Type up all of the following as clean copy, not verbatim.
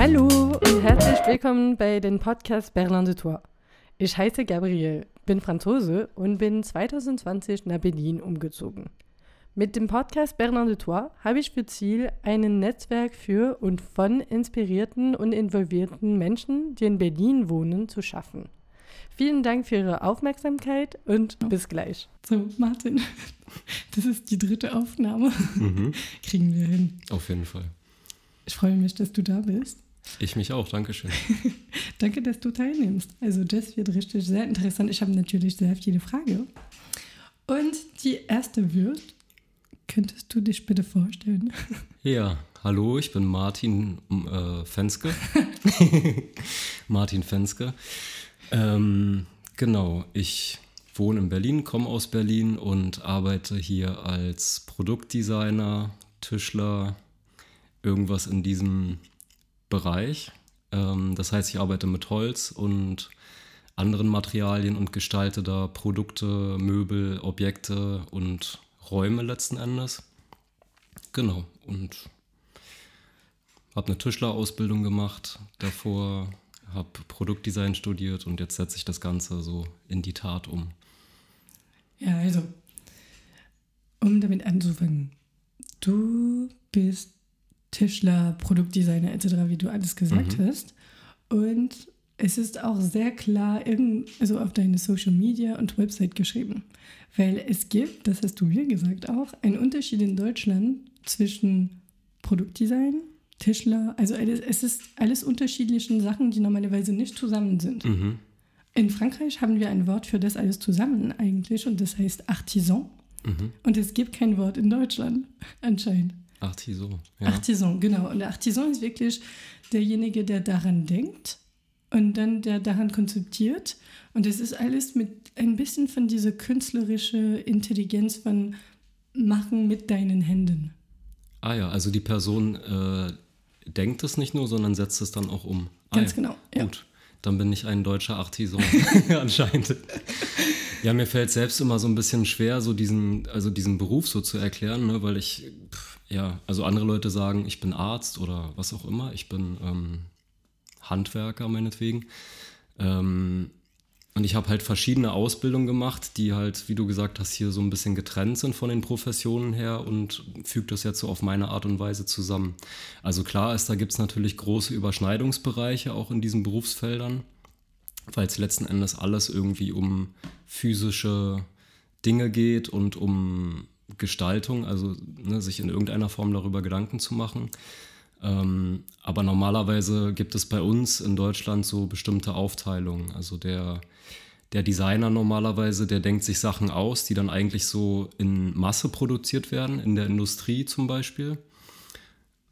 Hallo und herzlich willkommen bei dem Podcast Berlin de toi. Ich heiße Gabrielle, bin Franzose und bin 2020 nach Berlin umgezogen. Mit dem Podcast Berlin de toi habe ich für Ziel, ein Netzwerk für und von inspirierten und involvierten Menschen, die in Berlin wohnen, zu schaffen. Vielen Dank für Ihre Aufmerksamkeit und bis gleich. So, Martin, das ist die dritte Aufnahme. Mhm. Kriegen wir hin. Auf jeden Fall. Ich freue mich, dass du da bist. Ich mich auch, danke schön. Danke, dass du teilnimmst. Also das wird richtig sehr interessant. Ich habe natürlich sehr viele Fragen. Und die erste wird, könntest du dich bitte vorstellen? Ja, hallo, ich bin Martin Fenske. Martin Fenske. Genau, ich wohne in Berlin, komme aus Berlin und arbeite hier als Produktdesigner, Tischler, irgendwas in diesem Bereich. Das heißt, ich arbeite mit Holz und anderen Materialien und gestalte da Produkte, Möbel, Objekte und Räume letzten Endes. Genau, und habe eine Tischlerausbildung gemacht davor. Habe Produktdesign studiert und jetzt setze ich das Ganze so in die Tat um. Ja, also, um damit anzufangen, du bist Tischler, Produktdesigner etc., wie du alles gesagt hast. Und es ist auch sehr klar also auf deine Social Media und Website geschrieben. Weil es gibt, das hast du mir gesagt auch, einen Unterschied in Deutschland zwischen Produktdesign, Tischler, also es ist alles unterschiedliche Sachen, die normalerweise nicht zusammen sind. Mhm. In Frankreich haben wir ein Wort für das alles zusammen eigentlich und das heißt Artisan. Mhm. Und es gibt kein Wort in Deutschland anscheinend. Artisan, ja. Artisan, genau. Und Artisan ist wirklich derjenige, der daran denkt und dann der daran konzipiert. Und es ist alles mit ein bisschen von dieser künstlerischen Intelligenz von Machen mit deinen Händen. Ah ja, also die Person denkt es nicht nur, sondern setzt es dann auch um. Ganz genau. Ja. Gut, dann bin ich ein deutscher Artisan anscheinend. Ja, mir fällt selbst immer so ein bisschen schwer, so diesen Beruf so zu erklären, ne? Weil also andere Leute sagen, ich bin Arzt oder was auch immer, ich bin Handwerker meinetwegen. Und ich habe halt verschiedene Ausbildungen gemacht, die halt, wie du gesagt hast, hier so ein bisschen getrennt sind von den Professionen her und füge das jetzt so auf meine Art und Weise zusammen. Also klar ist, da gibt es natürlich große Überschneidungsbereiche auch in diesen Berufsfeldern, weil es letzten Endes alles irgendwie um physische Dinge geht und um Gestaltung, also ne, sich in irgendeiner Form darüber Gedanken zu machen. Aber normalerweise gibt es bei uns in Deutschland so bestimmte Aufteilungen. Also der Designer normalerweise, der denkt sich Sachen aus, die dann eigentlich so in Masse produziert werden, in der Industrie zum Beispiel.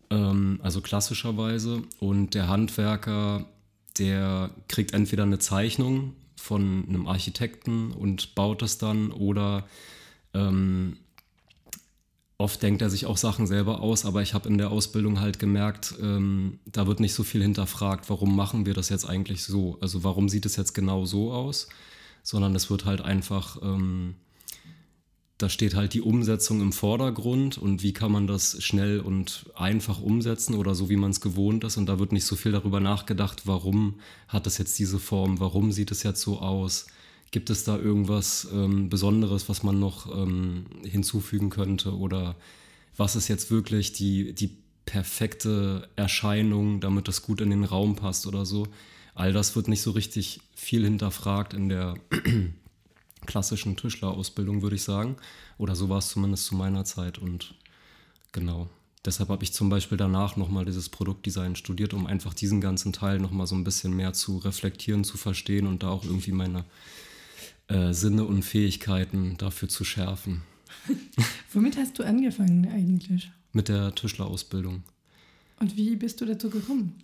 Also klassischerweise. Und der Handwerker, der kriegt entweder eine Zeichnung von einem Architekten und baut das dann oder... Oft denkt er sich auch Sachen selber aus, aber ich habe in der Ausbildung halt gemerkt, da wird nicht so viel hinterfragt, warum machen wir das jetzt eigentlich so? Also warum sieht es jetzt genau so aus? Sondern es wird halt einfach, da steht halt die Umsetzung im Vordergrund und wie kann man das schnell und einfach umsetzen oder so, wie man es gewohnt ist. Und da wird nicht so viel darüber nachgedacht, warum hat es jetzt diese Form, warum sieht es jetzt so aus? Gibt es da irgendwas Besonderes, was man noch hinzufügen könnte? Oder was ist jetzt wirklich die perfekte Erscheinung, damit das gut in den Raum passt oder so? All das wird nicht so richtig viel hinterfragt in der klassischen Tischlerausbildung, würde ich sagen. Oder so war es zumindest zu meiner Zeit. Und genau, deshalb habe ich zum Beispiel danach nochmal dieses Produktdesign studiert, um einfach diesen ganzen Teil nochmal so ein bisschen mehr zu reflektieren, zu verstehen und da auch irgendwie meine... Sinne und Fähigkeiten dafür zu schärfen. Womit hast du angefangen eigentlich? Mit der Tischlerausbildung. Und wie bist du dazu gekommen?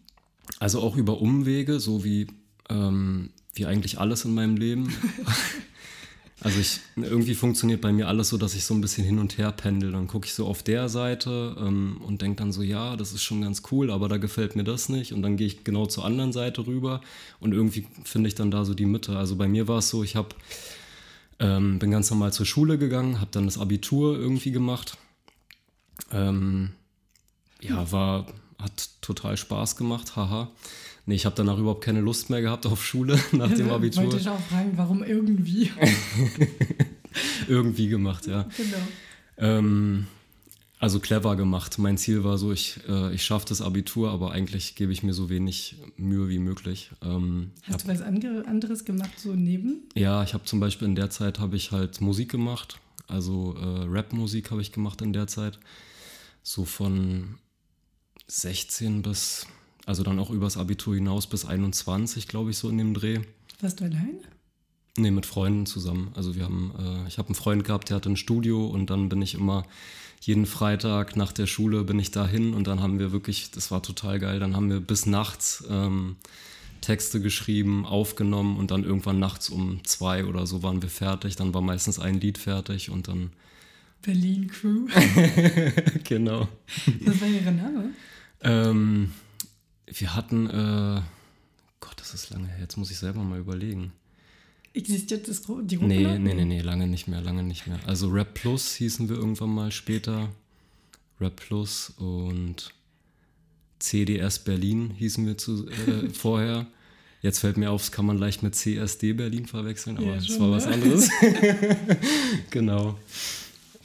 Also auch über Umwege, so wie eigentlich alles in meinem Leben. Also irgendwie funktioniert bei mir alles so, dass ich so ein bisschen hin und her pendel. Dann gucke ich so auf der Seite und denke dann so, ja, das ist schon ganz cool, aber da gefällt mir das nicht. Und dann gehe ich genau zur anderen Seite rüber und irgendwie finde ich dann da so die Mitte. Also bei mir war es so, ich bin ganz normal zur Schule gegangen, habe dann das Abitur irgendwie gemacht. War hat total Spaß gemacht, haha. Nee, ich habe danach überhaupt keine Lust mehr gehabt auf Schule nach dem Abitur. Wollte ich auch fragen, warum irgendwie? Irgendwie gemacht, ja. Genau. Also clever gemacht. Mein Ziel war so, ich schaffe das Abitur, aber eigentlich gebe ich mir so wenig Mühe wie möglich. Hast du was anderes gemacht, so neben? Ja, ich habe zum Beispiel in der Zeit habe ich halt Musik gemacht. Also Rap-Musik habe ich gemacht in der Zeit. So von 16 bis, also dann auch übers Abitur hinaus bis 21, glaube ich, so in dem Dreh. Warst du alleine? Nee, mit Freunden zusammen. Also ich habe einen Freund gehabt, der hatte ein Studio und dann bin ich immer jeden Freitag nach der Schule bin ich dahin und dann haben wir wirklich, das war total geil, dann haben wir bis nachts Texte geschrieben, aufgenommen und dann irgendwann nachts um 2 oder so waren wir fertig. Dann war meistens ein Lied fertig und dann... Berlin Crew. Genau. Was war Ihre Name? Wir hatten... Gott, das ist lange her. Jetzt muss ich selber mal überlegen. Existiert das die Gruppe? Nee, lange nicht mehr. Also Rap Plus hießen wir irgendwann mal später. Rap Plus und CDS Berlin hießen wir vorher. Jetzt fällt mir auf, das kann man leicht mit CSD Berlin verwechseln, aber das war was anderes. Genau.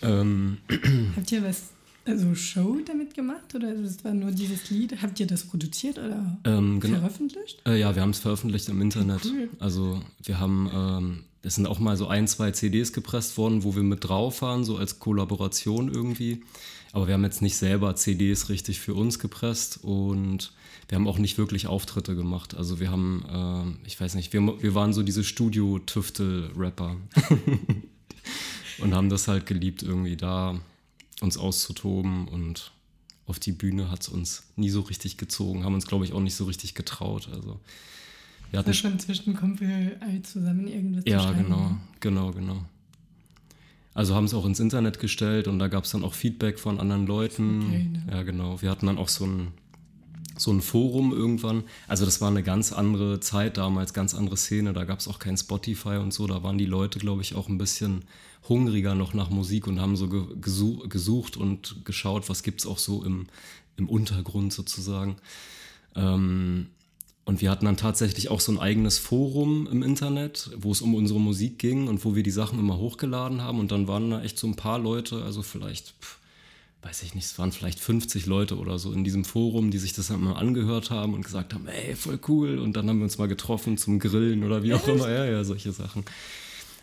Habt ihr was, also Show damit gemacht oder das war nur dieses Lied? Habt ihr das produziert oder veröffentlicht? Ja, wir haben es veröffentlicht im Internet. Cool. Also wir haben, es sind auch mal so 1-2 CDs gepresst worden, wo wir mit drauf waren, so als Kollaboration irgendwie. Aber wir haben jetzt nicht selber CDs richtig für uns gepresst und wir haben auch nicht wirklich Auftritte gemacht. Also wir haben, ich weiß nicht, wir waren so diese Studio-Tüftel-Rapper. Und haben das halt geliebt, irgendwie da uns auszutoben und auf die Bühne hat es uns nie so richtig gezogen, haben uns, glaube ich, auch nicht so richtig getraut. Also wir hatten schon zwischen Kumpel zusammen irgendwas zu schreiben. Ja, genau. Also haben es auch ins Internet gestellt und da gab es dann auch Feedback von anderen Leuten. Okay, ne? Ja, genau. Wir hatten dann auch so ein Forum irgendwann. Also das war eine ganz andere Zeit damals, ganz andere Szene. Da gab es auch kein Spotify und so. Da waren die Leute, glaube ich, auch ein bisschen hungriger noch nach Musik und haben so gesucht und geschaut, was gibt es auch so im Untergrund sozusagen. Und wir hatten dann tatsächlich auch so ein eigenes Forum im Internet, wo es um unsere Musik ging und wo wir die Sachen immer hochgeladen haben. Und dann waren da echt so ein paar Leute, also vielleicht... weiß ich nicht, es waren vielleicht 50 Leute oder so in diesem Forum, die sich das dann mal angehört haben und gesagt haben, ey, voll cool. Und dann haben wir uns mal getroffen zum Grillen oder wie auch immer. Ja, solche Sachen.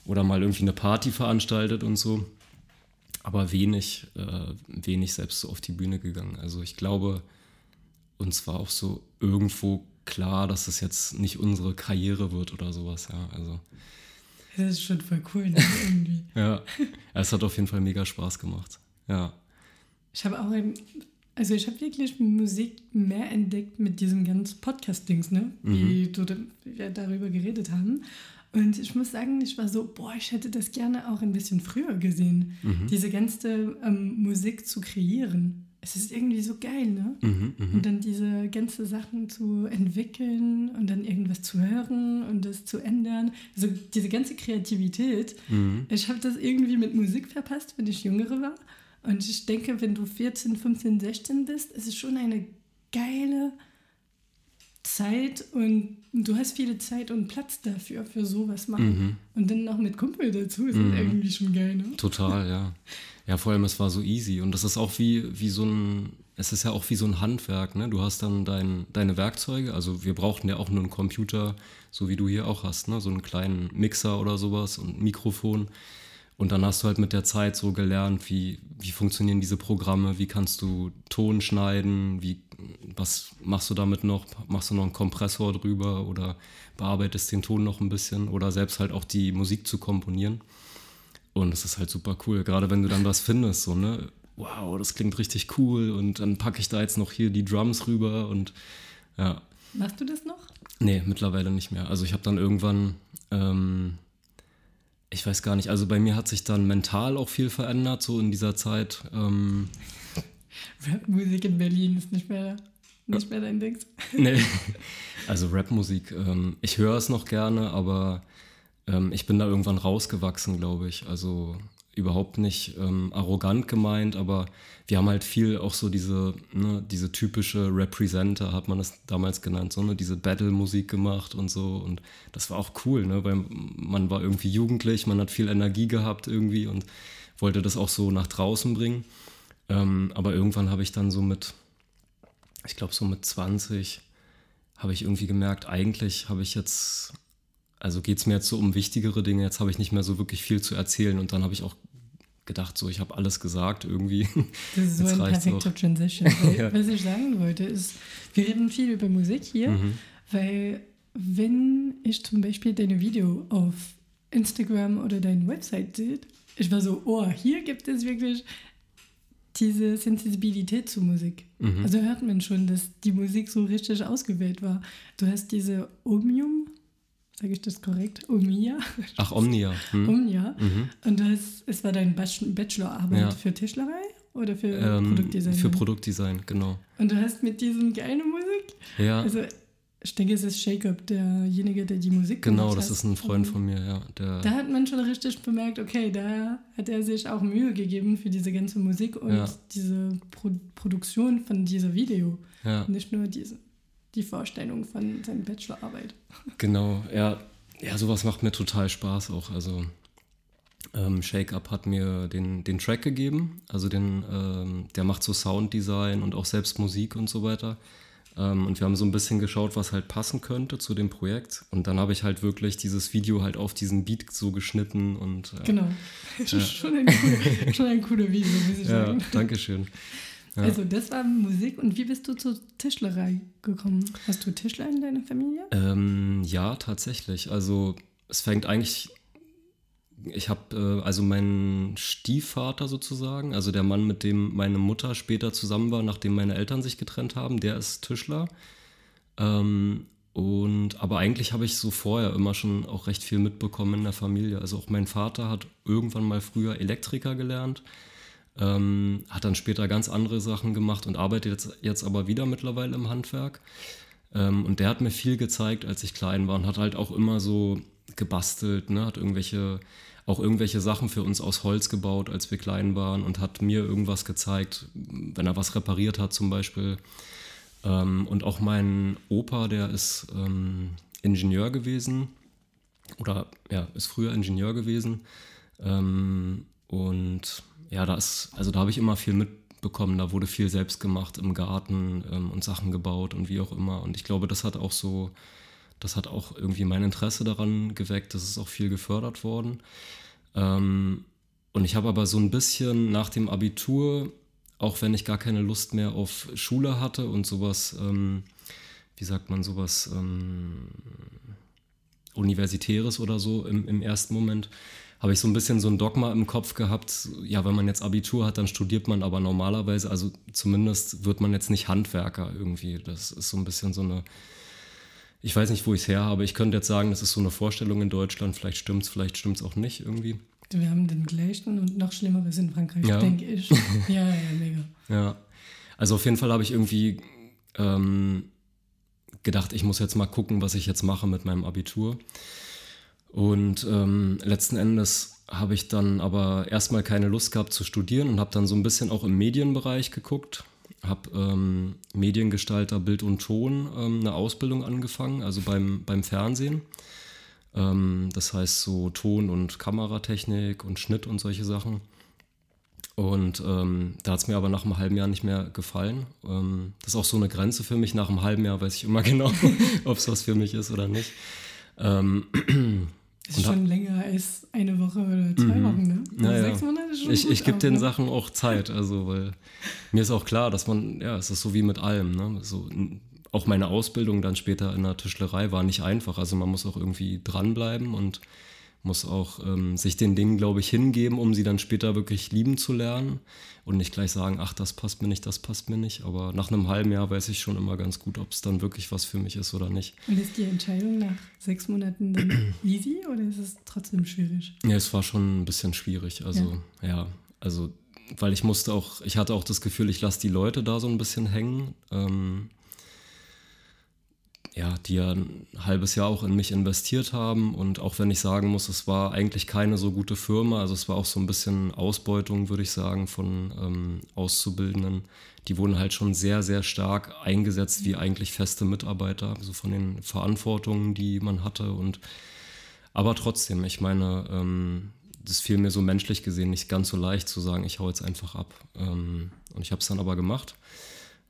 Oder mal irgendwie eine Party veranstaltet und so. Aber wenig selbst so auf die Bühne gegangen. Also ich glaube, uns war auch so irgendwo klar, dass das jetzt nicht unsere Karriere wird oder sowas. Ja, also. Das ist schon voll cool, ne? Irgendwie. Ja, es hat auf jeden Fall mega Spaß gemacht. Ja. Ich habe wirklich Musik mehr entdeckt mit diesem ganzen Podcast-Dings, ne? Wie wir darüber geredet haben. Und ich muss sagen, ich war so, ich hätte das gerne auch ein bisschen früher gesehen, diese ganze Musik zu kreieren. Es ist irgendwie so geil, ne? Und dann diese ganzen Sachen zu entwickeln und dann irgendwas zu hören und das zu ändern. Also diese ganze Kreativität. Ich habe das irgendwie mit Musik verpasst, wenn ich jüngere war. Und ich denke, wenn du 14, 15, 16 bist, ist es schon eine geile Zeit und du hast viele Zeit und Platz dafür, für sowas machen. Und dann noch mit Kumpel dazu, ist das irgendwie schon geil, ne? Total, ja. Ja, vor allem, es war so easy und das ist auch wie so ein Handwerk, ne? Du hast dann deine Werkzeuge, also wir brauchten ja auch nur einen Computer, so wie du hier auch hast, ne? So einen kleinen Mixer oder sowas und ein Mikrofon. Und dann hast du halt mit der Zeit so gelernt, wie funktionieren diese Programme, wie kannst du Ton schneiden, was machst du damit noch, machst du noch einen Kompressor drüber oder bearbeitest den Ton noch ein bisschen oder selbst halt auch die Musik zu komponieren. Und das ist halt super cool, gerade wenn du dann was findest, so, ne, wow, das klingt richtig cool und dann packe ich da jetzt noch hier die Drums rüber und ja. Machst du das noch? Nee, mittlerweile nicht mehr. Also ich habe dann irgendwann... ich weiß gar nicht, also bei mir hat sich dann mental auch viel verändert, so in dieser Zeit. Rapmusik in Berlin ist nicht mehr dein Ding. Nee, also Rapmusik, ich höre es noch gerne, aber ich bin da irgendwann rausgewachsen, glaube ich. Also überhaupt nicht arrogant gemeint, aber wir haben halt viel auch so diese typische Representer, hat man das damals genannt, so, ne, diese Battle-Musik gemacht und so, und das war auch cool, ne, weil man war irgendwie jugendlich, man hat viel Energie gehabt irgendwie und wollte das auch so nach draußen bringen, aber irgendwann habe ich dann so mit 20 habe ich irgendwie gemerkt, eigentlich habe ich jetzt, also geht es mir jetzt so um wichtigere Dinge, jetzt habe ich nicht mehr so wirklich viel zu erzählen, und dann habe ich auch gedacht, so, ich habe alles gesagt irgendwie. Das ist so ein perfekter Transition. Ja. Was ich sagen wollte ist, wir reden viel über Musik hier, weil wenn ich zum Beispiel deine Video auf Instagram oder deine Website sehe, ich war so, oh, hier gibt es wirklich diese Sensibilität zu Musik. Mhm. Also hört man schon, dass die Musik so richtig ausgewählt war. Du hast diese Omnium, sage ich das korrekt? Omnia? Ach, Omnia. Hm. Omnia. Mhm. Und es war deine Bachelorarbeit für Tischlerei oder für Produktdesign? Für Produktdesign, genau. Und du hast mit diesem geile Musik? Ja. Also ich denke, es ist Shake Up, derjenige, der die Musik gemacht hat. Genau, das ist ein Freund von mir, ja. Da hat man schon richtig bemerkt, okay, da hat er sich auch Mühe gegeben für diese ganze Musik und diese Produktion von dieser Video. Ja. Nicht nur die Vorstellung von seiner Bachelorarbeit. Genau, ja, sowas macht mir total Spaß auch. Also Shake Up hat mir den Track gegeben, also der macht so Sounddesign und auch selbst Musik und so weiter. Und wir haben so ein bisschen geschaut, was halt passen könnte zu dem Projekt. Und dann habe ich halt wirklich dieses Video halt auf diesen Beat so geschnitten. Und, genau. Schon ein cooles Video, muss ich sagen. Dankeschön. Ja. Also das war Musik. Und wie bist du zur Tischlerei gekommen? Hast du Tischler in deiner Familie? Ja, tatsächlich. Also es fängt eigentlich... Ich habe also meinen Stiefvater sozusagen, also der Mann, mit dem meine Mutter später zusammen war, nachdem meine Eltern sich getrennt haben, der ist Tischler. Aber eigentlich habe ich so vorher immer schon auch recht viel mitbekommen in der Familie. Also auch mein Vater hat irgendwann mal früher Elektriker gelernt, hat dann später ganz andere Sachen gemacht und arbeitet jetzt aber wieder mittlerweile im Handwerk. Und der hat mir viel gezeigt, als ich klein war, und hat halt auch immer so gebastelt, ne? Hat irgendwelche Sachen für uns aus Holz gebaut, als wir klein waren, und hat mir irgendwas gezeigt, wenn er was repariert hat zum Beispiel. Und auch mein Opa, der ist Ingenieur gewesen ist früher Ingenieur gewesen. Da habe ich immer viel mitbekommen, da wurde viel selbst gemacht im Garten und Sachen gebaut und wie auch immer. Und ich glaube, das hat auch irgendwie mein Interesse daran geweckt, das ist auch viel gefördert worden. Und ich habe aber so ein bisschen nach dem Abitur, auch wenn ich gar keine Lust mehr auf Schule hatte und sowas, Universitäres oder so im ersten Moment, habe ich so ein bisschen so ein Dogma im Kopf gehabt, ja, wenn man jetzt Abitur hat, dann studiert man aber normalerweise, also zumindest wird man jetzt nicht Handwerker irgendwie. Das ist so ein bisschen so eine... Ich weiß nicht, wo ich es her habe. Ich könnte jetzt sagen, das ist so eine Vorstellung in Deutschland. Vielleicht stimmt's auch nicht irgendwie. Wir haben den gleichen und noch Schlimmeres in Frankreich, denke ich. Ja, mega. Ja, also auf jeden Fall habe ich irgendwie gedacht, ich muss jetzt mal gucken, was ich jetzt mache mit meinem Abitur. Und letzten Endes habe ich dann aber erstmal keine Lust gehabt zu studieren und habe dann so ein bisschen auch im Medienbereich geguckt. Habe Mediengestalter Bild und Ton eine Ausbildung angefangen, also beim Fernsehen. Das heißt so Ton- und Kameratechnik und Schnitt und solche Sachen. Und da hat es mir aber nach einem halben Jahr nicht mehr gefallen. Das ist auch so eine Grenze für mich. Nach einem halben Jahr weiß ich immer genau, ob es was für mich ist oder nicht. Ist schon länger als eine Woche oder 2 Wochen, ne? Naja. 6 Monate schon. Ich gebe den Sachen auch Zeit, also, weil mir ist auch klar, dass man, es ist so wie mit allem, ne? So, auch meine Ausbildung dann später in der Tischlerei war nicht einfach, also man muss auch irgendwie dranbleiben und muss auch sich den Dingen, glaube ich, hingeben, um sie dann später wirklich lieben zu lernen und nicht gleich sagen, ach, das passt mir nicht, aber nach einem halben Jahr weiß ich schon immer ganz gut, ob es dann wirklich was für mich ist oder nicht. Und ist die Entscheidung nach 6 Monaten dann easy oder ist es trotzdem schwierig? Ja, es war schon ein bisschen schwierig, also also weil ich hatte auch das Gefühl, ich lasse die Leute da so ein bisschen hängen, ja, die ja ein halbes Jahr auch in mich investiert haben. Und auch wenn ich sagen muss, es war eigentlich keine so gute Firma, also es war auch so ein bisschen Ausbeutung, würde ich sagen, von Auszubildenden. Die wurden halt schon sehr, sehr stark eingesetzt wie eigentlich feste Mitarbeiter, so von den Verantwortungen, die man hatte. Und aber trotzdem, ich meine, das fiel mir so menschlich gesehen nicht ganz so leicht zu sagen, ich hau jetzt einfach ab. Und ich habe es dann aber gemacht.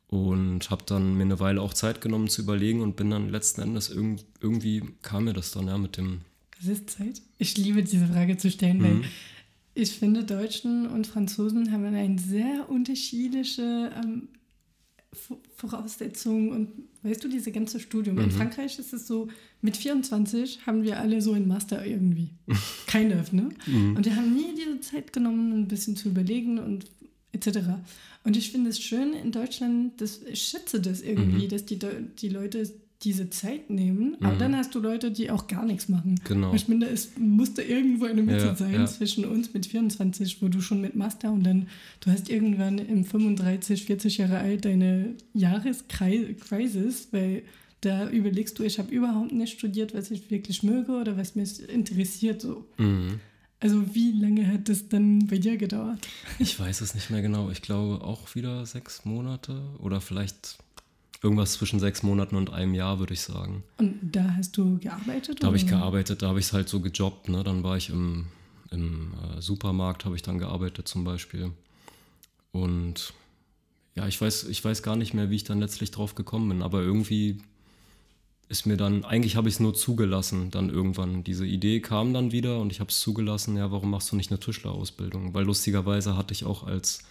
Und habe dann mir eine Weile auch Zeit genommen zu überlegen und bin dann letzten Endes irgendwie kam mir das dann ja mit dem... Was ist Zeit? Ich liebe diese Frage zu stellen, weil ich finde, Deutschen und Franzosen haben eine sehr unterschiedliche Voraussetzungen und weißt du, diese ganze Studium. In Frankreich ist es so, mit 24 haben wir alle so einen Master irgendwie. Kind of, ne? Und wir haben nie diese Zeit genommen, ein bisschen zu überlegen und etc. Und ich finde es schön in Deutschland, dass ich schätze das irgendwie, dass die Leute diese Zeit nehmen, aber dann hast du Leute, die auch gar nichts machen. Genau. Ich finde, es musste irgendwo eine Mitte sein zwischen uns mit 24, wo du schon mit Master und dann, du hast irgendwann im 35, 40 Jahre alt deine Jahreskrisis, weil da überlegst du, ich habe überhaupt nicht studiert, was ich wirklich möge oder was mich interessiert so. Also wie lange hat das dann bei dir gedauert? Ich weiß es nicht mehr genau. Ich glaube auch wieder 6 Monate oder vielleicht irgendwas zwischen 6 Monaten und einem Jahr, würde ich sagen. Und da hast du gearbeitet? Da habe ich gearbeitet, da habe ich es halt so gejobbt. Ne? Dann war ich im Supermarkt, habe ich dann gearbeitet zum Beispiel. Und ja, ich weiß gar nicht mehr, wie ich dann letztlich drauf gekommen bin, aber irgendwie... ist mir dann, eigentlich habe ich es nur zugelassen dann irgendwann. Diese Idee kam dann wieder und ich habe es zugelassen, ja, warum machst du nicht eine Tischlerausbildung? Weil lustigerweise hatte ich auch als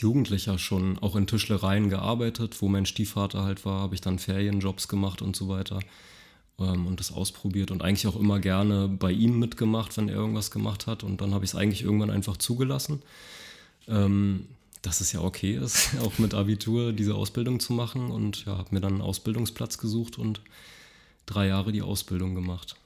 Jugendlicher schon auch in Tischlereien gearbeitet, wo mein Stiefvater halt war, habe ich dann Ferienjobs gemacht und so weiter und das ausprobiert und eigentlich auch immer gerne bei ihm mitgemacht, wenn er irgendwas gemacht hat und dann habe ich es eigentlich irgendwann einfach zugelassen. Dass es ja okay ist, auch mit Abitur diese Ausbildung zu machen und ja, habe mir dann einen Ausbildungsplatz gesucht und 3 Jahre die Ausbildung gemacht.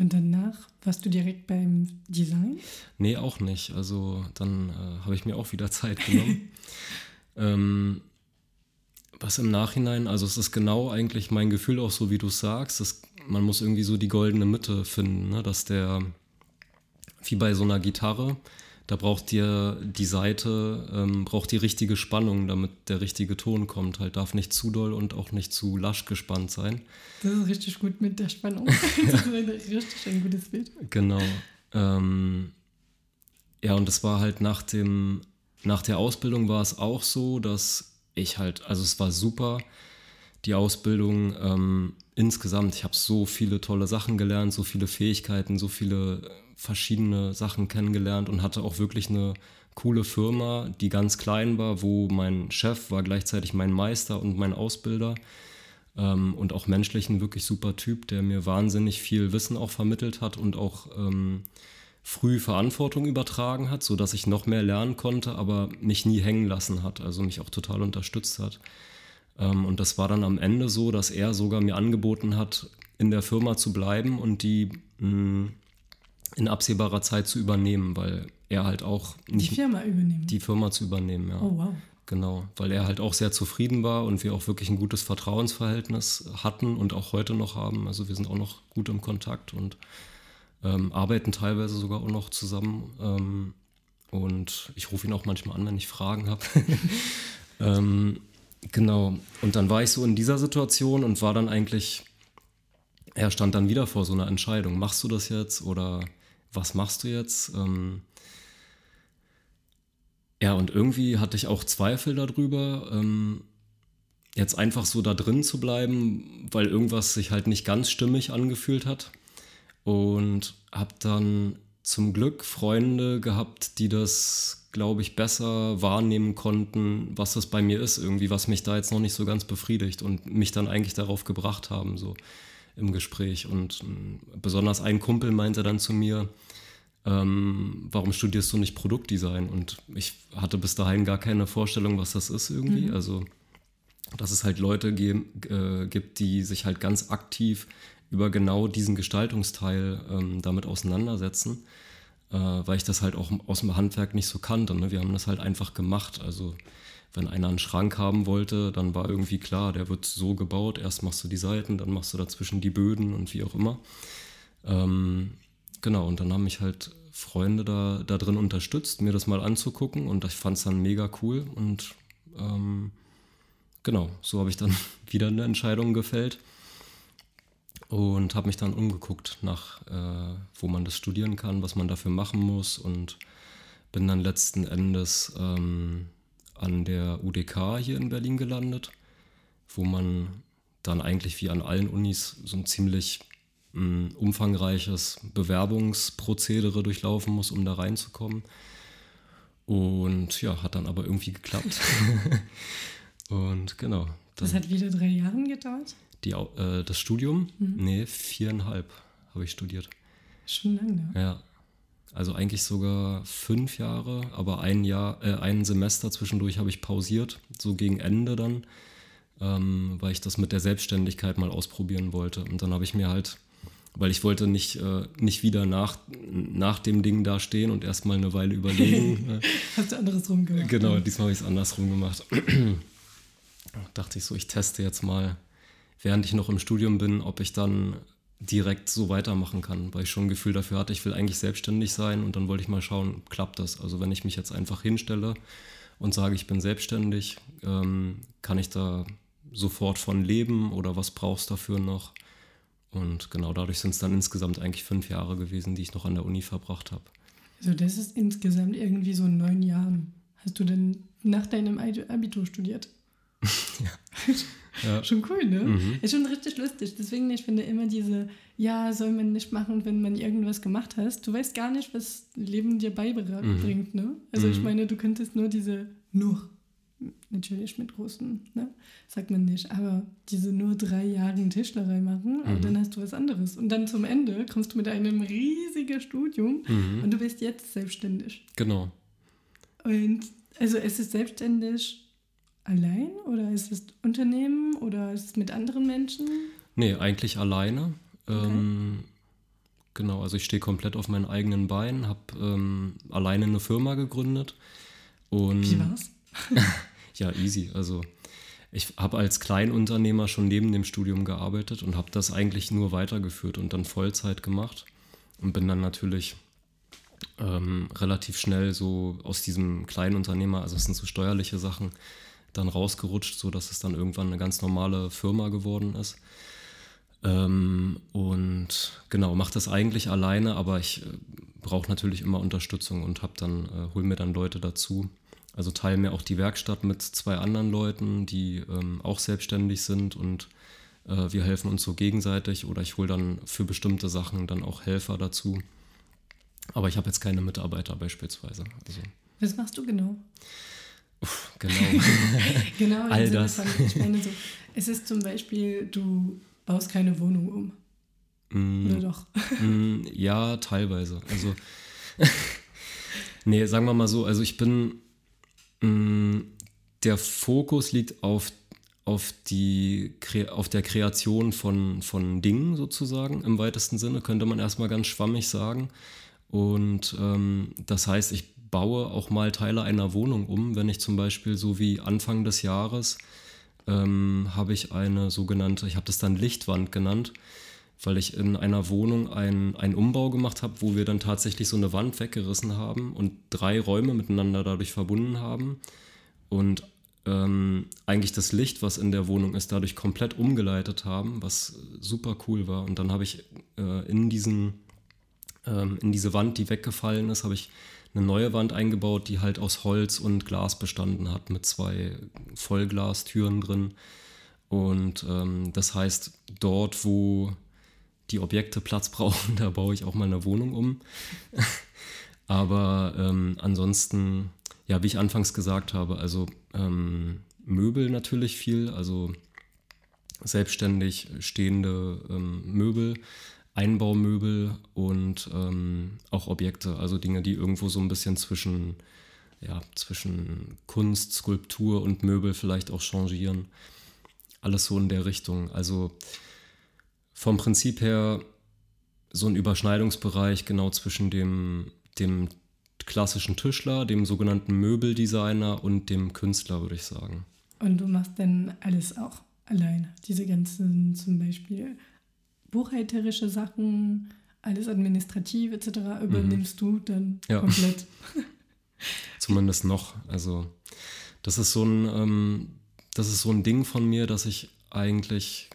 Und danach warst du direkt beim Design? Nee, auch nicht. Also dann habe ich mir auch wieder Zeit genommen. Was im Nachhinein, also es ist genau eigentlich mein Gefühl auch so, wie du es sagst, dass man muss irgendwie so die goldene Mitte finden, ne? Dass der, wie bei so einer Gitarre, da braucht dir die Saite, braucht die richtige Spannung, damit der richtige Ton kommt. Halt darf nicht zu doll und auch nicht zu lasch gespannt sein. Das ist richtig gut mit der Spannung. Das ist richtig ein gutes Bild. Genau. Ja, und das war halt nach der Ausbildung war es auch so, dass ich halt, also es war super, die Ausbildung insgesamt. Ich habe so viele tolle Sachen gelernt, so viele Fähigkeiten, so viele... verschiedene Sachen kennengelernt und hatte auch wirklich eine coole Firma, die ganz klein war, wo mein Chef war gleichzeitig mein Meister und mein Ausbilder und auch menschlich ein wirklich super Typ, der mir wahnsinnig viel Wissen auch vermittelt hat und auch früh Verantwortung übertragen hat, sodass ich noch mehr lernen konnte, aber mich nie hängen lassen hat, also mich auch total unterstützt hat. Und das war dann am Ende so, dass er sogar mir angeboten hat, in der Firma zu bleiben und die... in absehbarer Zeit zu übernehmen, weil er halt auch nicht... Die Firma zu übernehmen, ja. Oh, wow. Genau, weil er halt auch sehr zufrieden war und wir auch wirklich ein gutes Vertrauensverhältnis hatten und auch heute noch haben. Also wir sind auch noch gut im Kontakt und arbeiten teilweise sogar auch noch zusammen. Und ich rufe ihn auch manchmal an, wenn ich Fragen habe. Genau, und dann war ich so in dieser Situation und war dann eigentlich... Er stand dann wieder vor so einer Entscheidung. Machst du das jetzt oder was machst du jetzt? Ja, und irgendwie hatte ich auch Zweifel darüber, jetzt einfach so da drin zu bleiben, weil irgendwas sich halt nicht ganz stimmig angefühlt hat. Und habe dann zum Glück Freunde gehabt, die das, glaube ich, besser wahrnehmen konnten, was das bei mir ist irgendwie, was mich da jetzt noch nicht so ganz befriedigt und mich dann eigentlich darauf gebracht haben, so. Im Gespräch und besonders ein Kumpel meinte dann zu mir, warum studierst du nicht Produktdesign? Und ich hatte bis dahin gar keine Vorstellung, was das ist irgendwie. Also, dass es halt Leute gibt, die sich halt ganz aktiv über genau diesen Gestaltungsteil damit auseinandersetzen, weil ich das halt auch aus dem Handwerk nicht so kannte. Ne? Wir haben das halt einfach gemacht, also wenn einer einen Schrank haben wollte, dann war irgendwie klar, der wird so gebaut, erst machst du die Seiten, dann machst du dazwischen die Böden und wie auch immer. Genau, und dann haben mich halt Freunde da drin unterstützt, mir das mal anzugucken, und ich fand es dann mega cool, und genau, so habe ich dann wieder eine Entscheidung gefällt und habe mich dann umgeguckt nach, wo man das studieren kann, was man dafür machen muss, und bin dann letzten Endes an der UDK hier in Berlin gelandet, wo man dann eigentlich wie an allen Unis so ein ziemlich umfangreiches Bewerbungsprozedere durchlaufen muss, um da reinzukommen. Und ja, hat dann aber irgendwie geklappt. Und genau. Das hat wieder 3 Jahre gedauert? Das Studium? Mhm. Nee, 4,5 habe ich studiert. Schon lange. Ja. Also eigentlich sogar 5 Jahre, aber ein Semester zwischendurch habe ich pausiert, so gegen Ende dann, weil ich das mit der Selbstständigkeit mal ausprobieren wollte. Und dann habe ich mir halt, weil ich wollte nicht wieder nach dem Ding da stehen und erstmal eine Weile überlegen. Hast du andersrum gemacht? Genau, diesmal habe ich es andersrum gemacht. Dachte ich so, ich teste jetzt mal, während ich noch im Studium bin, ob ich dann direkt so weitermachen kann, weil ich schon ein Gefühl dafür hatte, ich will eigentlich selbstständig sein, und dann wollte ich mal schauen, klappt das? Also wenn ich mich jetzt einfach hinstelle und sage, ich bin selbstständig, kann ich da sofort von leben, oder was brauchst du dafür noch? Und genau dadurch sind es dann insgesamt eigentlich 5 Jahre gewesen, die ich noch an der Uni verbracht habe. Also das ist insgesamt irgendwie so 9 Jahren. Hast du denn nach deinem Abitur studiert? Ja. Ja. Schon cool, ne? Mhm. Ist schon richtig lustig. Deswegen, ich finde immer diese, ja, soll man nicht machen, wenn man irgendwas gemacht hast. Du weißt gar nicht, was Leben dir beibringt, ne? Also ich meine, du könntest nur natürlich mit großen, ne? Sagt man nicht, aber diese nur 3 Jahre Tischlerei machen, aber dann hast du was anderes. Und dann zum Ende kommst du mit einem riesigen Studium und du bist jetzt selbstständig. Genau. Und also es ist selbstständig allein, oder ist es Unternehmen, oder ist es mit anderen Menschen? Nee, eigentlich alleine. Okay. Genau, also ich stehe komplett auf meinen eigenen Beinen, habe alleine eine Firma gegründet. Und wie war's? Ja, easy. Also ich habe als Kleinunternehmer schon neben dem Studium gearbeitet und habe das eigentlich nur weitergeführt und dann Vollzeit gemacht und bin dann natürlich relativ schnell so aus diesem Kleinunternehmer, also es sind so steuerliche Sachen, dann rausgerutscht, sodass es dann irgendwann eine ganz normale Firma geworden ist. Und genau, mache das eigentlich alleine, aber ich brauche natürlich immer Unterstützung und hole mir dann Leute dazu. Also teile mir auch die Werkstatt mit 2 anderen Leuten, die auch selbstständig sind, und wir helfen uns so gegenseitig, oder ich hole dann für bestimmte Sachen dann auch Helfer dazu. Aber ich habe jetzt keine Mitarbeiter beispielsweise. Also. Was machst du genau? Genau, all das. Davon. Ich meine so, es ist zum Beispiel, du baust keine Wohnung um, oder doch? Ja, teilweise. Also, nee, sagen wir mal so, also ich bin, der Fokus liegt auf der Kreation von Dingen sozusagen, im weitesten Sinne, könnte man erstmal ganz schwammig sagen. Und das heißt, ich baue auch mal Teile einer Wohnung um. Wenn ich zum Beispiel, so wie Anfang des Jahres, habe ich eine sogenannte, ich habe das dann Lichtwand genannt, weil ich in einer Wohnung einen Umbau gemacht habe, wo wir dann tatsächlich so eine Wand weggerissen haben und 3 Räume miteinander dadurch verbunden haben und eigentlich das Licht, was in der Wohnung ist, dadurch komplett umgeleitet haben, was super cool war. Und dann habe ich in diese Wand, die weggefallen ist, habe ich eine neue Wand eingebaut, die halt aus Holz und Glas bestanden hat, mit 2 Vollglastüren drin. Und das heißt, dort, wo die Objekte Platz brauchen, da baue ich auch mal eine Wohnung um. Aber ansonsten, ja, wie ich anfangs gesagt habe, also Möbel natürlich viel, also selbstständig stehende Möbel, Einbaumöbel und auch Objekte, also Dinge, die irgendwo so ein bisschen zwischen Kunst, Skulptur und Möbel vielleicht auch changieren. Alles so in der Richtung. Also vom Prinzip her so ein Überschneidungsbereich genau zwischen dem klassischen Tischler, dem sogenannten Möbeldesigner und dem Künstler, würde ich sagen. Und du machst dann alles auch alleine? Diese ganzen zum Beispiel buchhalterische Sachen, alles administrativ etc. übernimmst du dann komplett? Zumindest noch. Also das ist so ein Ding von mir, dass ich eigentlich,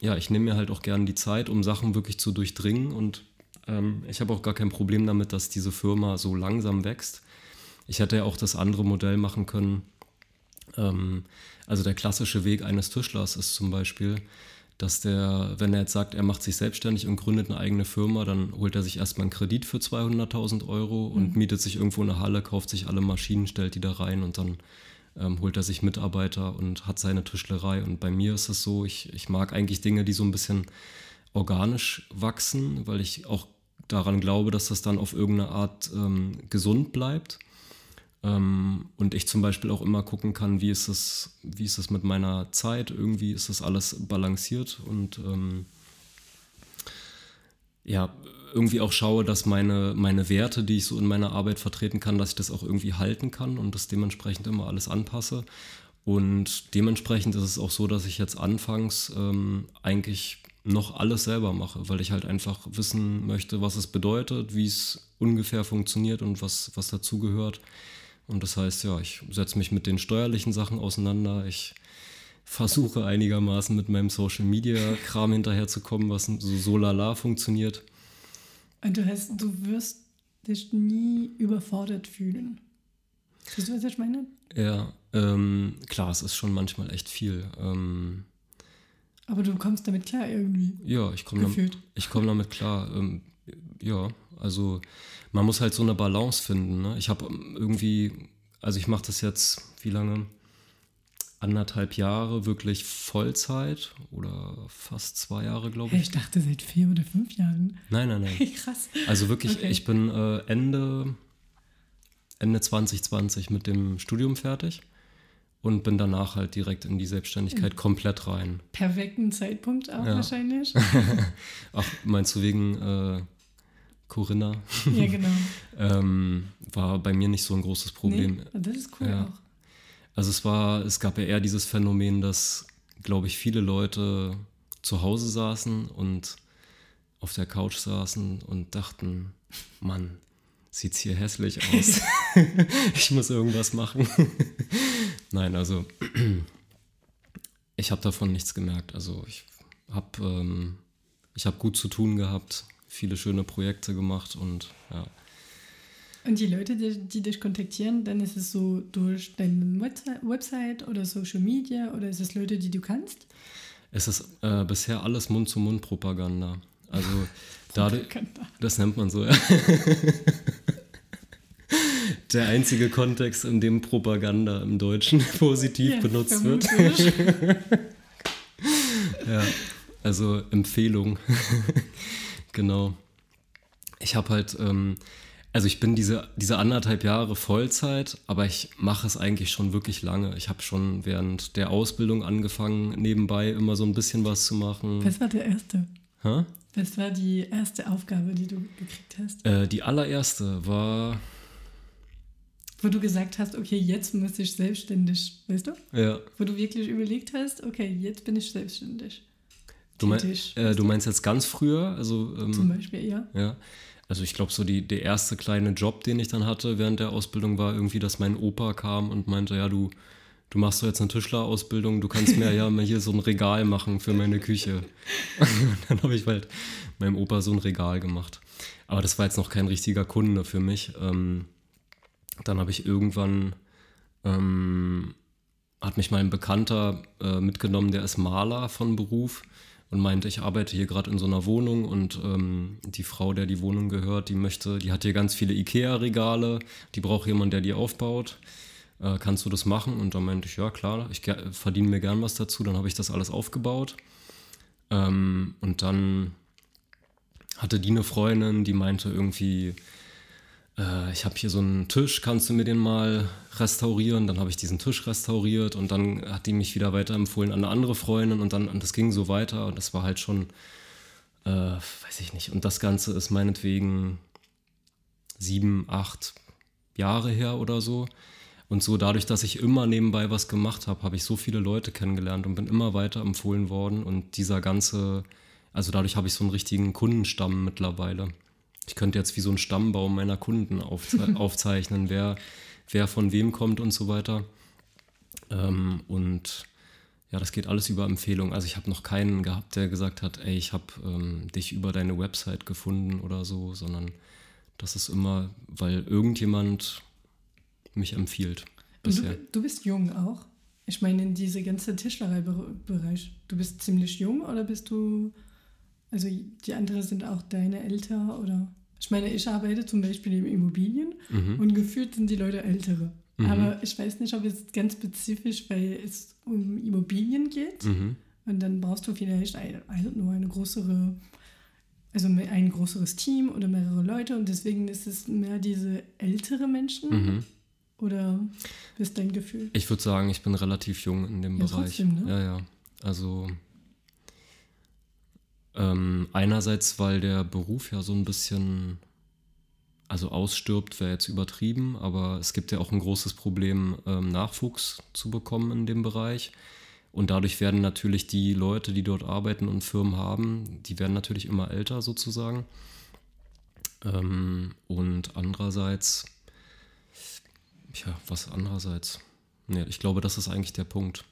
ich nehme mir halt auch gerne die Zeit, um Sachen wirklich zu durchdringen, und ich habe auch gar kein Problem damit, dass diese Firma so langsam wächst. Ich hätte ja auch das andere Modell machen können. Also der klassische Weg eines Tischlers ist zum Beispiel, dass der, wenn er jetzt sagt, er macht sich selbstständig und gründet eine eigene Firma, dann holt er sich erstmal einen Kredit für 200.000 Euro und mietet sich irgendwo eine Halle, kauft sich alle Maschinen, stellt die da rein und dann holt er sich Mitarbeiter und hat seine Tischlerei. Und bei mir ist es so, ich mag eigentlich Dinge, die so ein bisschen organisch wachsen, weil ich auch daran glaube, dass das dann auf irgendeine Art gesund bleibt. Und ich zum Beispiel auch immer gucken kann, wie ist es mit meiner Zeit, irgendwie ist das alles balanciert, und irgendwie auch schaue, dass meine Werte, die ich so in meiner Arbeit vertreten kann, dass ich das auch irgendwie halten kann und das dementsprechend immer alles anpasse. Und dementsprechend ist es auch so, dass ich jetzt anfangs eigentlich noch alles selber mache, weil ich halt einfach wissen möchte, was es bedeutet, wie es ungefähr funktioniert und was dazu gehört. Und das heißt, ich setze mich mit den steuerlichen Sachen auseinander. Ich versuche einigermaßen mit meinem Social-Media-Kram hinterherzukommen, was so lala funktioniert. Und du heißt, du wirst dich nie überfordert fühlen. Siehst du, was ich meine? Ja, klar, es ist schon manchmal echt viel. Aber du kommst damit klar irgendwie? Ja, ich komme damit klar. Also man muss halt so eine Balance finden. Ne? Ich habe irgendwie, also ich mache das jetzt, wie lange? 1,5 Jahre wirklich Vollzeit oder fast 2 Jahre, glaube ich. Ich dachte seit 4 oder 5 Jahren. Nein. Krass. Also wirklich, okay. Ich bin Ende 2020 mit dem Studium fertig und bin danach halt direkt in die Selbstständigkeit komplett rein. Perfekten Zeitpunkt auch wahrscheinlich. Ach, meinst du wegen Corinna? Ja, genau. War bei mir nicht so ein großes Problem. Nee, das ist cool auch. Also es gab ja eher dieses Phänomen, dass, glaube ich, viele Leute zu Hause saßen und auf der Couch saßen und dachten, Mann, sieht's hier hässlich aus. Ich muss irgendwas machen. Nein, also ich habe davon nichts gemerkt. Also ich habe gut zu tun gehabt, viele schöne Projekte gemacht und ja. Und die Leute, die dich kontaktieren, dann ist es so durch deine Website oder Social Media, oder ist es Leute, die du kannst? Es ist bisher alles Mund-zu-Mund-Propaganda. Also Propaganda. Das nennt man so, ja. Der einzige Kontext, in dem Propaganda im Deutschen positiv benutzt wird. Ja, also Empfehlung. Genau. Ich habe halt... Also ich bin diese 1,5 Jahre Vollzeit, aber ich mache es eigentlich schon wirklich lange. Ich habe schon während der Ausbildung angefangen, nebenbei immer so ein bisschen was zu machen. Was war der erste? Hä? Was war die erste Aufgabe, die du gekriegt hast? Die allererste war... Wo du gesagt hast, okay, jetzt muss ich selbstständig, weißt du? Ja. Wo du wirklich überlegt hast, okay, jetzt bin ich selbstständig. Du meinst jetzt ganz früher? Also, zum Beispiel, ja. Also ich glaube, so der erste kleine Job, den ich dann hatte während der Ausbildung, war irgendwie, dass mein Opa kam und meinte, du machst doch jetzt eine Tischlerausbildung, du kannst mir mal hier so ein Regal machen für meine Küche. Und dann habe ich halt meinem Opa so ein Regal gemacht. Aber das war jetzt noch kein richtiger Kunde für mich. Dann habe ich irgendwann, hat mich mein Bekannter mitgenommen, der ist Maler von Beruf. Und meinte, ich arbeite hier gerade in so einer Wohnung und die Frau, der die Wohnung gehört, die hat hier ganz viele Ikea-Regale, die braucht jemanden, der die aufbaut. Kannst du das machen? Und dann meinte ich, ja klar, ich verdiene mir gern was dazu. Dann habe ich das alles aufgebaut. Und dann hatte die eine Freundin, die meinte irgendwie, ich habe hier so einen Tisch, kannst du mir den mal restaurieren? Dann habe ich diesen Tisch restauriert und dann hat die mich wieder weiterempfohlen an eine andere Freundin und das ging so weiter und das war halt schon, weiß ich nicht. Und das Ganze ist meinetwegen 7, 8 Jahre her oder so. Und so dadurch, dass ich immer nebenbei was gemacht habe, habe ich so viele Leute kennengelernt und bin immer weiter empfohlen worden. Und dieser ganze, also dadurch habe ich so einen richtigen Kundenstamm mittlerweile. Ich könnte jetzt wie so einen Stammbaum meiner Kunden aufzeichnen, wer von wem kommt und so weiter. Und ja, das geht alles über Empfehlung. Also ich habe noch keinen gehabt, der gesagt hat, ey, ich habe dich über deine Website gefunden oder so, sondern das ist immer, weil irgendjemand mich empfiehlt. Bisher. Du bist jung auch. Ich meine, in diese ganze Tischlerei-Bereich. Du bist ziemlich jung oder bist du... Also die anderen sind auch deine älter oder... Ich meine, ich arbeite zum Beispiel in Immobilien und gefühlt sind die Leute ältere. Mhm. Aber ich weiß nicht, ob es ganz spezifisch, weil es um Immobilien geht. Mhm. Und dann brauchst du vielleicht nur eine größere... Also ein größeres Team oder mehrere Leute und deswegen ist es mehr diese ältere Menschen. Mhm. Oder was ist dein Gefühl? Ich würde sagen, ich bin relativ jung in dem Bereich. Trotzdem, ne? Ja. Also einerseits, weil der Beruf ja so ein bisschen, also ausstirbt, wäre jetzt übertrieben, aber es gibt ja auch ein großes Problem, Nachwuchs zu bekommen in dem Bereich. Und dadurch werden natürlich die Leute, die dort arbeiten und Firmen haben, die werden natürlich immer älter sozusagen. Und andererseits, ja, ich glaube, das ist eigentlich der Punkt.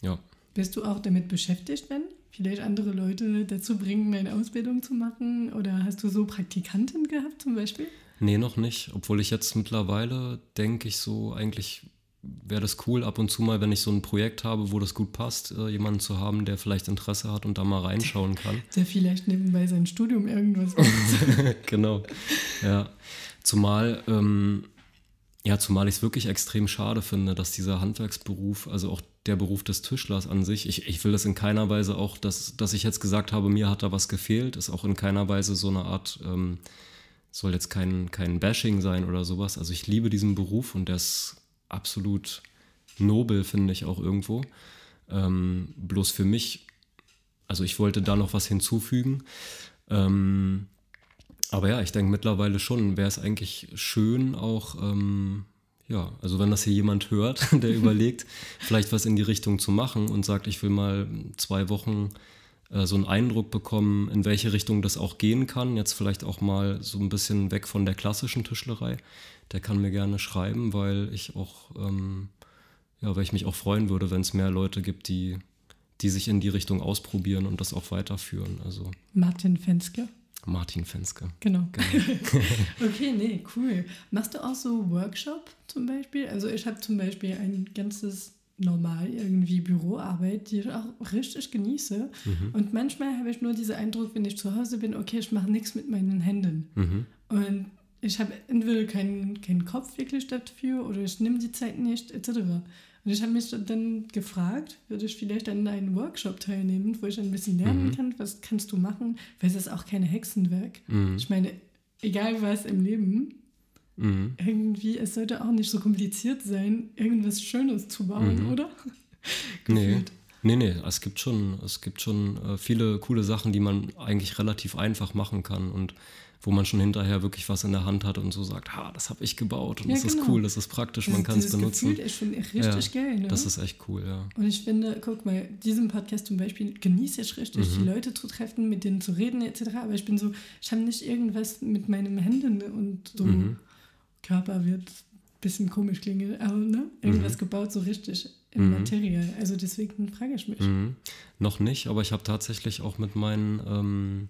Ja. Bist du auch damit beschäftigt, wenn vielleicht andere Leute dazu bringen, eine Ausbildung zu machen? Oder hast du so Praktikanten gehabt zum Beispiel? Nee, noch nicht. Obwohl ich jetzt mittlerweile denke ich so eigentlich... wäre das cool, ab und zu mal, wenn ich so ein Projekt habe, wo das gut passt, jemanden zu haben, der vielleicht Interesse hat und da mal reinschauen kann. Der vielleicht nebenbei sein Studium irgendwas macht. Genau, ja. Zumal ich es wirklich extrem schade finde, dass dieser Handwerksberuf, also auch der Beruf des Tischlers an sich, ich will das in keiner Weise auch, dass ich jetzt gesagt habe, mir hat da was gefehlt, ist auch in keiner Weise so eine Art... soll jetzt kein Bashing sein oder sowas. Also ich liebe diesen Beruf und der ist absolut nobel, finde ich auch irgendwo. Bloß für mich, also ich wollte da noch was hinzufügen. Aber ja, ich denke mittlerweile schon, wäre es eigentlich schön auch, also wenn das hier jemand hört, der überlegt, vielleicht was in die Richtung zu machen und sagt, ich will mal 2 Wochen so einen Eindruck bekommen, in welche Richtung das auch gehen kann. Jetzt vielleicht auch mal so ein bisschen weg von der klassischen Tischlerei. Der kann mir gerne schreiben, weil ich auch, weil ich mich auch freuen würde, wenn es mehr Leute gibt, die sich in die Richtung ausprobieren und das auch weiterführen. Also Martin Fenske. Genau. Okay, nee, cool. Machst du auch so Workshop zum Beispiel? Also ich habe zum Beispiel ein ganzes normal irgendwie Büroarbeit, die ich auch richtig genieße. Und manchmal habe ich nur diesen Eindruck, wenn ich zu Hause bin, okay, ich mache nichts mit meinen Händen. Und ich habe entweder keinen Kopf wirklich dafür oder ich nehme die Zeit nicht, etc. Und ich habe mich dann gefragt, würde ich vielleicht an einem Workshop teilnehmen, wo ich ein bisschen lernen kann, was kannst du machen, weil es ist auch kein Hexenwerk. Ich meine, egal was im Leben, irgendwie, es sollte auch nicht so kompliziert sein, irgendwas Schönes zu bauen, oder? Nee, es gibt schon viele coole Sachen, die man eigentlich relativ einfach machen kann und wo man schon hinterher wirklich was in der Hand hat und so sagt, das habe ich gebaut und ist cool, das ist praktisch, man kann es benutzen. Gefühl ist schon richtig geil, ne? Das ist echt cool, ja. Und ich finde, guck mal, diesen Podcast zum Beispiel genieße ich richtig, die Leute zu treffen, mit denen zu reden etc., aber ich bin so, ich habe nicht irgendwas mit meinen Händen und so Körper wird ein bisschen komisch klingen, aber ne? Irgendwas gebaut, so richtig im Material. Also deswegen frage ich mich. Noch nicht, aber ich habe tatsächlich auch mit meinen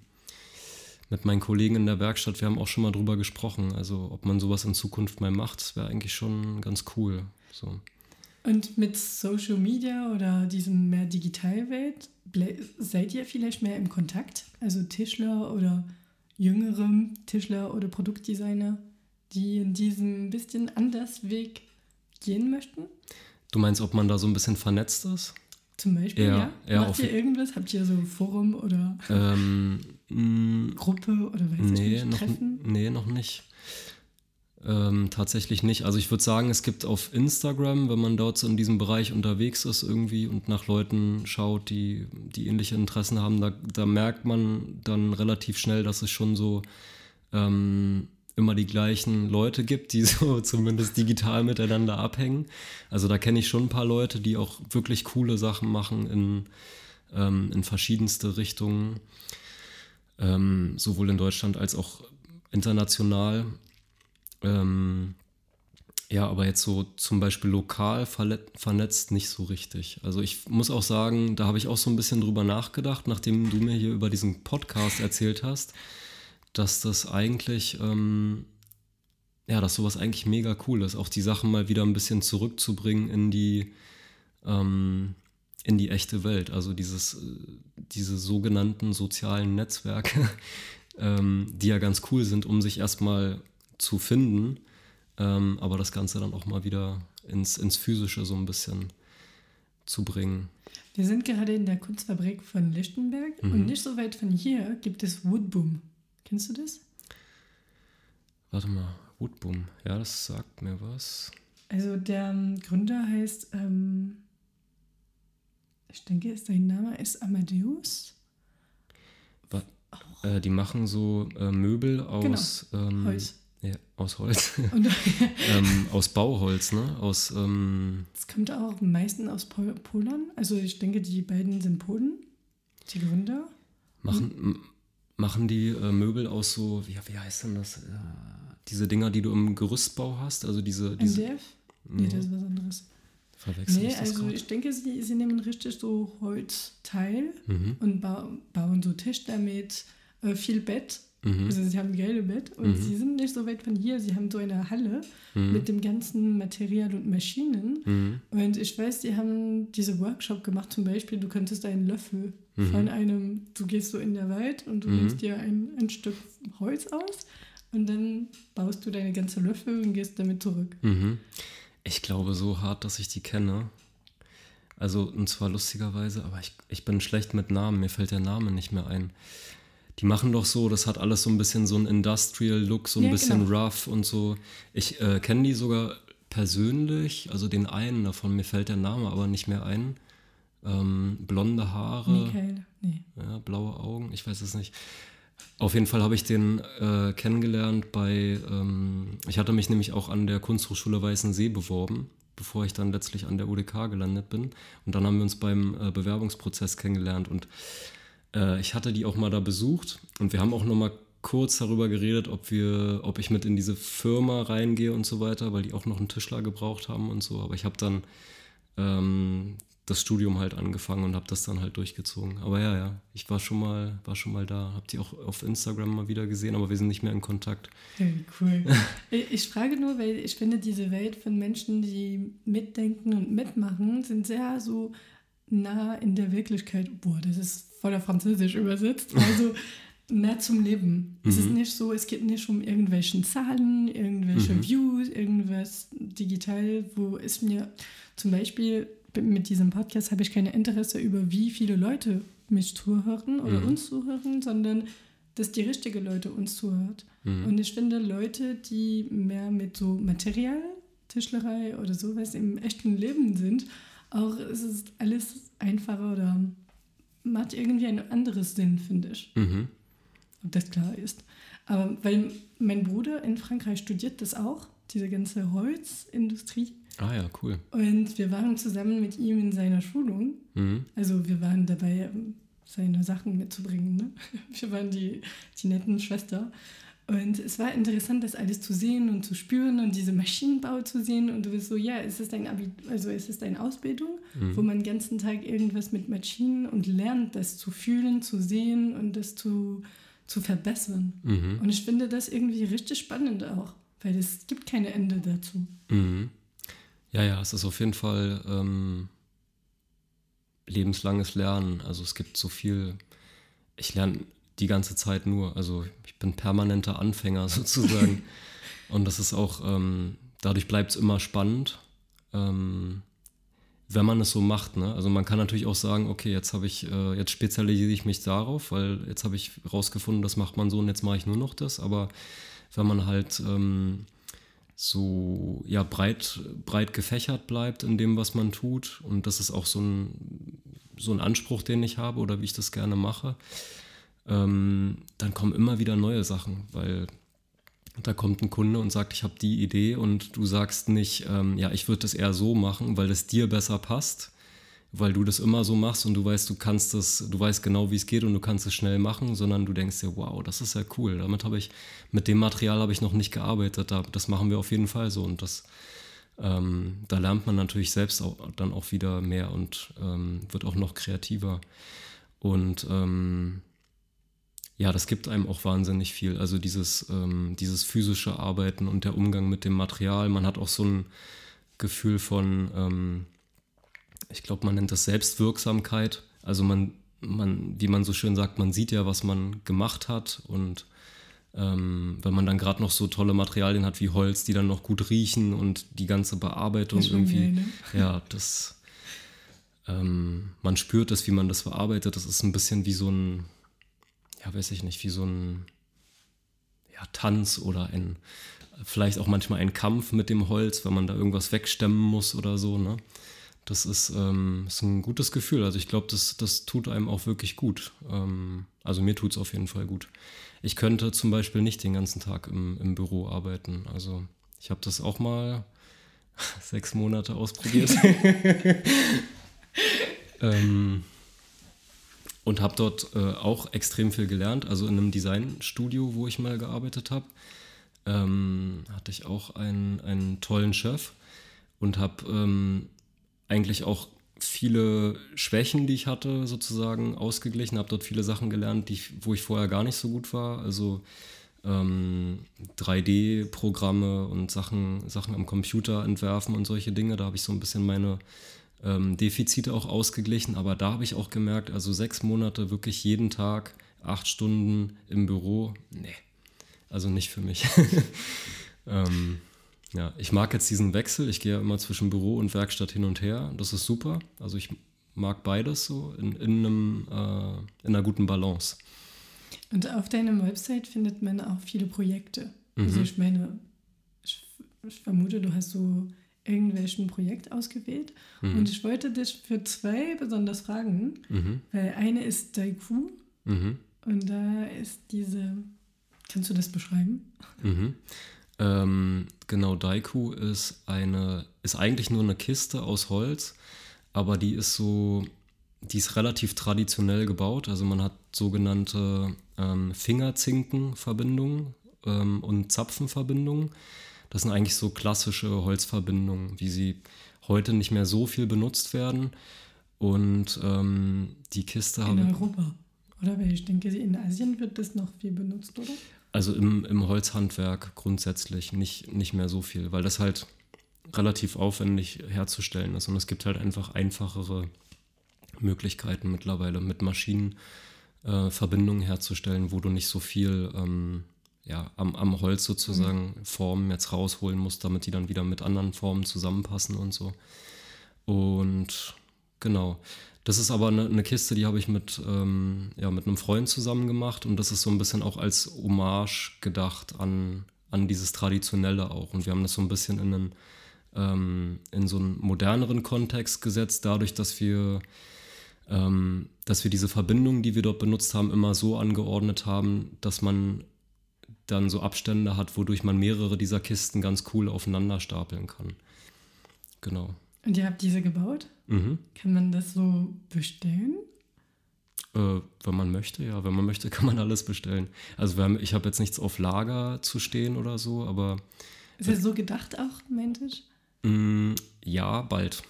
Kollegen in der Werkstatt, wir haben auch schon mal drüber gesprochen, also ob man sowas in Zukunft mal macht, das wäre eigentlich schon ganz cool. So. Und mit Social Media oder diesem mehr Digitalwelt, seid ihr vielleicht mehr im Kontakt? Also Tischler oder jüngerem Tischler oder Produktdesigner, die in diesem bisschen anders Weg gehen möchten? Du meinst, ob man da so ein bisschen vernetzt ist? Zum Beispiel, ja. Macht ihr irgendwas? Habt ihr so ein Forum oder Gruppe oder weiß ich nicht, Treffen? Nee, noch nicht. Tatsächlich nicht. Also ich würde sagen, es gibt auf Instagram, wenn man dort so in diesem Bereich unterwegs ist irgendwie und nach Leuten schaut, die ähnliche Interessen haben, da merkt man dann relativ schnell, dass es schon so immer die gleichen Leute gibt, die so zumindest digital miteinander abhängen. Also da kenne ich schon ein paar Leute, die auch wirklich coole Sachen machen in verschiedenste Richtungen, sowohl in Deutschland als auch international. Ja, aber jetzt so zum Beispiel lokal vernetzt nicht so richtig. Also ich muss auch sagen, da habe ich auch so ein bisschen drüber nachgedacht, nachdem du mir hier über diesen Podcast erzählt hast, dass das eigentlich, dass sowas eigentlich mega cool ist, auch die Sachen mal wieder ein bisschen zurückzubringen in die echte Welt. Also diese sogenannten sozialen Netzwerke, die ja ganz cool sind, um sich erstmal zu finden, aber das Ganze dann auch mal wieder ins Physische so ein bisschen zu bringen. Wir sind gerade in der Kunstfabrik von Lichtenberg und nicht so weit von hier gibt es Woodboom. Kennst du das? Warte mal, Woodboom, ja, das sagt mir was. Also der Gründer heißt, ich denke, sein Name ist Amadeus. Die machen so Möbel aus... Genau. Holz. Ja, aus Holz. Aus Bauholz, ne? Das kommt auch am meisten aus Polen. Also ich denke, die beiden sind Polen, die Gründer. Machen die Möbel aus so, wie heißt denn das? Diese Dinger, die du im Gerüstbau hast? Also diese MDF? Nee, das ist was anderes. Ich denke, sie nehmen richtig so Holzteil und bauen so Tisch damit, viel Bett. Also sie haben ein geiles Bett und sie sind nicht so weit von hier. Sie haben so eine Halle mit dem ganzen Material und Maschinen. Und ich weiß, die haben diese Workshop gemacht. Zum Beispiel, du könntest einen Löffel von einem, du gehst so in der Wald und du nimmst dir ein Stück Holz aus und dann baust du deine ganze Löffel und gehst damit zurück. Ich glaube so hart, dass ich die kenne. Also und zwar lustigerweise, aber ich bin schlecht mit Namen. Mir fällt der Name nicht mehr ein. Die machen doch so, das hat alles so ein bisschen so einen Industrial-Look, so ein bisschen rough und so. Ich kenne die sogar persönlich, also den einen davon, mir fällt der Name aber nicht mehr ein. Blonde Haare, Michael. Nee. Ja, blaue Augen, ich weiß es nicht. Auf jeden Fall habe ich den kennengelernt ich hatte mich nämlich auch an der Kunsthochschule Weißensee beworben, bevor ich dann letztlich an der UDK gelandet bin. Und dann haben wir uns beim Bewerbungsprozess kennengelernt und ich hatte die auch mal da besucht und wir haben auch noch mal kurz darüber geredet, ob ich mit in diese Firma reingehe und so weiter, weil die auch noch einen Tischler gebraucht haben und so. Aber ich habe dann das Studium halt angefangen und habe das dann halt durchgezogen. Aber ja, ich war schon mal da, habe die auch auf Instagram mal wieder gesehen, aber wir sind nicht mehr in Kontakt. Hey, cool. Ich frage nur, weil ich finde, diese Welt von Menschen, die mitdenken und mitmachen, sind sehr so nah in der Wirklichkeit. Boah, das ist voller Französisch übersetzt, also nah zum Leben. Es ist nicht so, es geht nicht um irgendwelche Zahlen, irgendwelche Views, irgendwas digital, wo es mir zum Beispiel mit diesem Podcast habe ich keine Interesse über wie viele Leute mich zuhören oder uns zuhören, sondern dass die richtigen Leute uns zuhört. Und ich finde Leute, die mehr mit so Material, Tischlerei oder sowas im echten Leben sind, auch es ist alles einfacher oder macht irgendwie einen anderen Sinn, finde ich. Ob das klar ist. Aber weil mein Bruder in Frankreich studiert das auch, diese ganze Holzindustrie. Ah ja, cool. Und wir waren zusammen mit ihm in seiner Schulung. Also wir waren dabei, seine Sachen mitzubringen. Ne? Wir waren die netten Schwestern. Und es war interessant, das alles zu sehen und zu spüren und diese Maschinenbau zu sehen. Und du bist so, ja, es ist eine Ausbildung, wo man den ganzen Tag irgendwas mit Maschinen und lernt, das zu fühlen, zu sehen und das zu verbessern. Und ich finde das irgendwie richtig spannend auch, weil es gibt keine Ende dazu. Ja, es ist auf jeden Fall lebenslanges Lernen. Also es gibt so viel, ich lerne die ganze Zeit nur. Also ich bin permanenter Anfänger sozusagen. Und das ist auch, dadurch bleibt es immer spannend, wenn man es so macht. Ne? Also man kann natürlich auch sagen, okay, jetzt spezialisiere ich mich darauf, weil jetzt habe ich rausgefunden, das macht man so und jetzt mache ich nur noch das. Aber wenn man halt so ja, breit gefächert bleibt in dem, was man tut. Und das ist auch so ein Anspruch, den ich habe oder wie ich das gerne mache. Dann kommen immer wieder neue Sachen, weil da kommt ein Kunde und sagt, ich habe die Idee, und du sagst nicht, ja, ich würde das eher so machen, weil das dir besser passt, weil du das immer so machst und du weißt, du weißt genau, wie es geht und du kannst es schnell machen, sondern du denkst dir, wow, das ist ja cool, mit dem Material habe ich noch nicht gearbeitet, das machen wir auf jeden Fall so, und das, da lernt man natürlich selbst dann auch wieder mehr und wird auch noch kreativer, und ja, das gibt einem auch wahnsinnig viel. Also dieses physische Arbeiten und der Umgang mit dem Material. Man hat auch so ein Gefühl von, ich glaube, man nennt das Selbstwirksamkeit. Also wie man so schön sagt, man sieht ja, was man gemacht hat. Und wenn man dann gerade noch so tolle Materialien hat wie Holz, die dann noch gut riechen und die ganze Bearbeitung irgendwie, ne? Ja, das man spürt das, wie man das verarbeitet. Das ist ein bisschen wie so ein, ja, weiß ich nicht, wie so ein, ja, Tanz oder vielleicht auch manchmal ein Kampf mit dem Holz, wenn man da irgendwas wegstemmen muss oder so, ne? Das ist ein gutes Gefühl. Also ich glaube, das tut einem auch wirklich gut. Also mir tut es auf jeden Fall gut. Ich könnte zum Beispiel nicht den ganzen Tag im Büro arbeiten. Also ich habe das auch mal 6 Monate ausprobiert. Und habe dort auch extrem viel gelernt. Also in einem Designstudio, wo ich mal gearbeitet habe, hatte ich auch einen tollen Chef und habe eigentlich auch viele Schwächen, die ich hatte, sozusagen ausgeglichen. Habe dort viele Sachen gelernt, wo ich vorher gar nicht so gut war. Also 3D-Programme und Sachen am Computer entwerfen und solche Dinge. Da habe ich so ein bisschen meine Defizite auch ausgeglichen, aber da habe ich auch gemerkt, also 6 Monate wirklich jeden Tag 8 Stunden im Büro, nee, also nicht für mich. Ja, ich mag jetzt diesen Wechsel, ich gehe ja immer zwischen Büro und Werkstatt hin und her, das ist super, also ich mag beides so in einer guten Balance. Und auf deiner Website findet man auch viele Projekte, also ich meine, ich vermute, du hast so irgendwelchen Projekt ausgewählt. Und ich wollte dich für 2 besonders fragen, weil eine ist Daiku und da ist diese, kannst du das beschreiben? Genau, Daiku ist eigentlich nur eine Kiste aus Holz, aber die ist relativ traditionell gebaut, also man hat sogenannte Fingerzinkenverbindungen und Zapfenverbindungen. Das sind eigentlich so klassische Holzverbindungen, wie sie heute nicht mehr so viel benutzt werden. Und die Kiste haben... In Europa, oder? Weil ich denke, in Asien wird das noch viel benutzt, oder? Also im Holzhandwerk grundsätzlich nicht mehr so viel, weil das halt relativ aufwendig herzustellen ist. Und es gibt halt einfach einfachere Möglichkeiten mittlerweile, mit Maschinen Verbindungen herzustellen, wo du nicht so viel... ja, am Holz sozusagen Formen jetzt rausholen muss, damit die dann wieder mit anderen Formen zusammenpassen und so. Und genau, das ist aber eine Kiste, die habe ich mit einem Freund zusammen gemacht, und das ist so ein bisschen auch als Hommage gedacht an dieses Traditionelle auch. Und wir haben das so ein bisschen in so einen moderneren Kontext gesetzt, dadurch, dass wir diese Verbindungen, die wir dort benutzt haben, immer so angeordnet haben, dass man dann so Abstände hat, wodurch man mehrere dieser Kisten ganz cool aufeinander stapeln kann. Genau. Und ihr habt diese gebaut? Kann man das so bestellen? Wenn man möchte, ja. Wenn man möchte, kann man alles bestellen. Also ich habe jetzt nichts auf Lager zu stehen oder so, aber... Ist das so gedacht auch, meintisch? Ja, bald.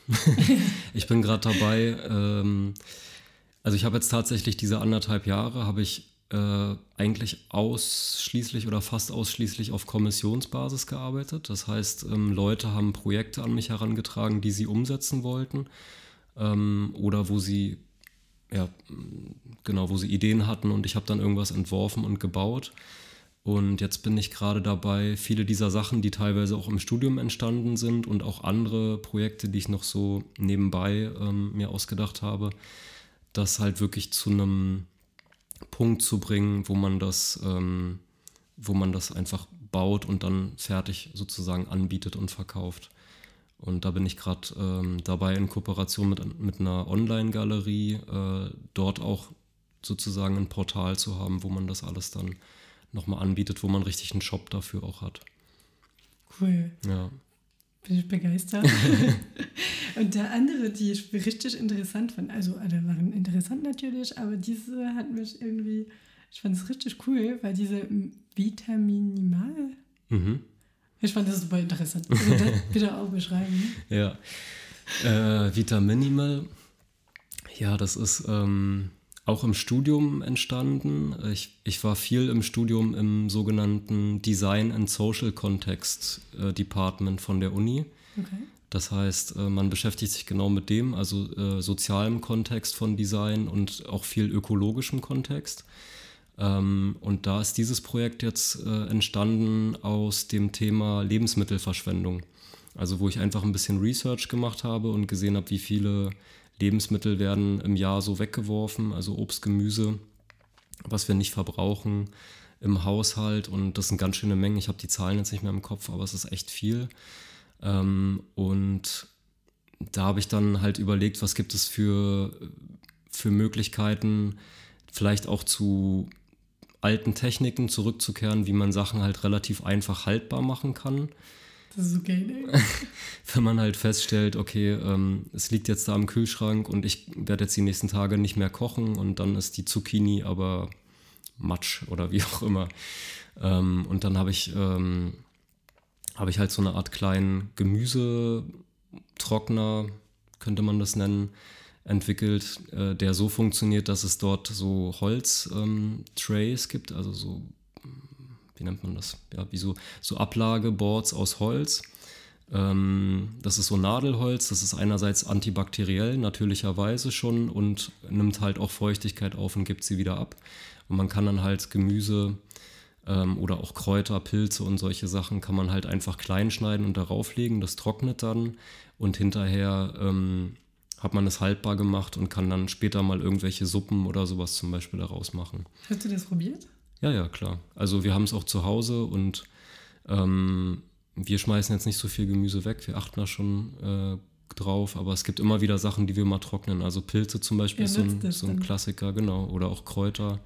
Ich bin gerade dabei. Also ich habe jetzt tatsächlich diese 1,5 Jahre, habe ich eigentlich ausschließlich oder fast ausschließlich auf Kommissionsbasis gearbeitet. Das heißt, Leute haben Projekte an mich herangetragen, die sie umsetzen wollten, oder wo sie Ideen hatten, und ich habe dann irgendwas entworfen und gebaut. Und jetzt bin ich gerade dabei, viele dieser Sachen, die teilweise auch im Studium entstanden sind und auch andere Projekte, die ich noch so nebenbei mir ausgedacht habe, das halt wirklich zu einem Punkt zu bringen, wo man das einfach baut und dann fertig sozusagen anbietet und verkauft. Und da bin ich gerade dabei, in Kooperation mit einer Online-Galerie dort auch sozusagen ein Portal zu haben, wo man das alles dann nochmal anbietet, wo man richtig einen Shop dafür auch hat. Cool. Ja. Bin ich begeistert. Und der andere, die ich richtig interessant fand, also alle waren interessant natürlich, aber diese hat mich irgendwie, ich fand es richtig cool, weil diese Vitaminimal, ich fand das super interessant. Also das bitte auch beschreiben. Ja, Vitaminimal, ja, das ist auch im Studium entstanden. Ich war viel im Studium im sogenannten Design and Social Context Department von der Uni. Okay. Das heißt, man beschäftigt sich genau mit dem, also sozialem Kontext von Design und auch viel ökologischem Kontext. Und da ist dieses Projekt jetzt entstanden aus dem Thema Lebensmittelverschwendung. Also wo ich einfach ein bisschen Research gemacht habe und gesehen habe, wie viele Lebensmittel werden im Jahr so weggeworfen, also Obst, Gemüse, was wir nicht verbrauchen im Haushalt. Und das sind ganz schöne Mengen. Ich habe die Zahlen jetzt nicht mehr im Kopf, aber es ist echt viel. Und da habe ich dann halt überlegt, was gibt es für Möglichkeiten, vielleicht auch zu alten Techniken zurückzukehren, wie man Sachen halt relativ einfach haltbar machen kann. Das ist okay, ne? Wenn man halt feststellt, okay, es liegt jetzt da im Kühlschrank und ich werde jetzt die nächsten Tage nicht mehr kochen und dann ist die Zucchini aber Matsch oder wie auch immer. Und dann habe ich halt so eine Art kleinen Gemüsetrockner, könnte man das nennen, entwickelt, der so funktioniert, dass es dort so Holz-Trays gibt, also so, wie nennt man das? Ja, wie so Ablageboards aus Holz. Das ist so Nadelholz, das ist einerseits antibakteriell, natürlicherweise schon, und nimmt halt auch Feuchtigkeit auf und gibt sie wieder ab. Und man kann dann halt Gemüse oder auch Kräuter, Pilze und solche Sachen kann man halt einfach klein schneiden und darauf legen. Das trocknet dann und hinterher hat man es haltbar gemacht und kann dann später mal irgendwelche Suppen oder sowas zum Beispiel daraus machen. Hast du das probiert? Ja, klar. Also wir haben es auch zu Hause und wir schmeißen jetzt nicht so viel Gemüse weg. Wir achten da schon drauf, aber es gibt immer wieder Sachen, die wir mal trocknen. Also Pilze zum Beispiel ist so ein Klassiker, genau. Oder auch Kräuter.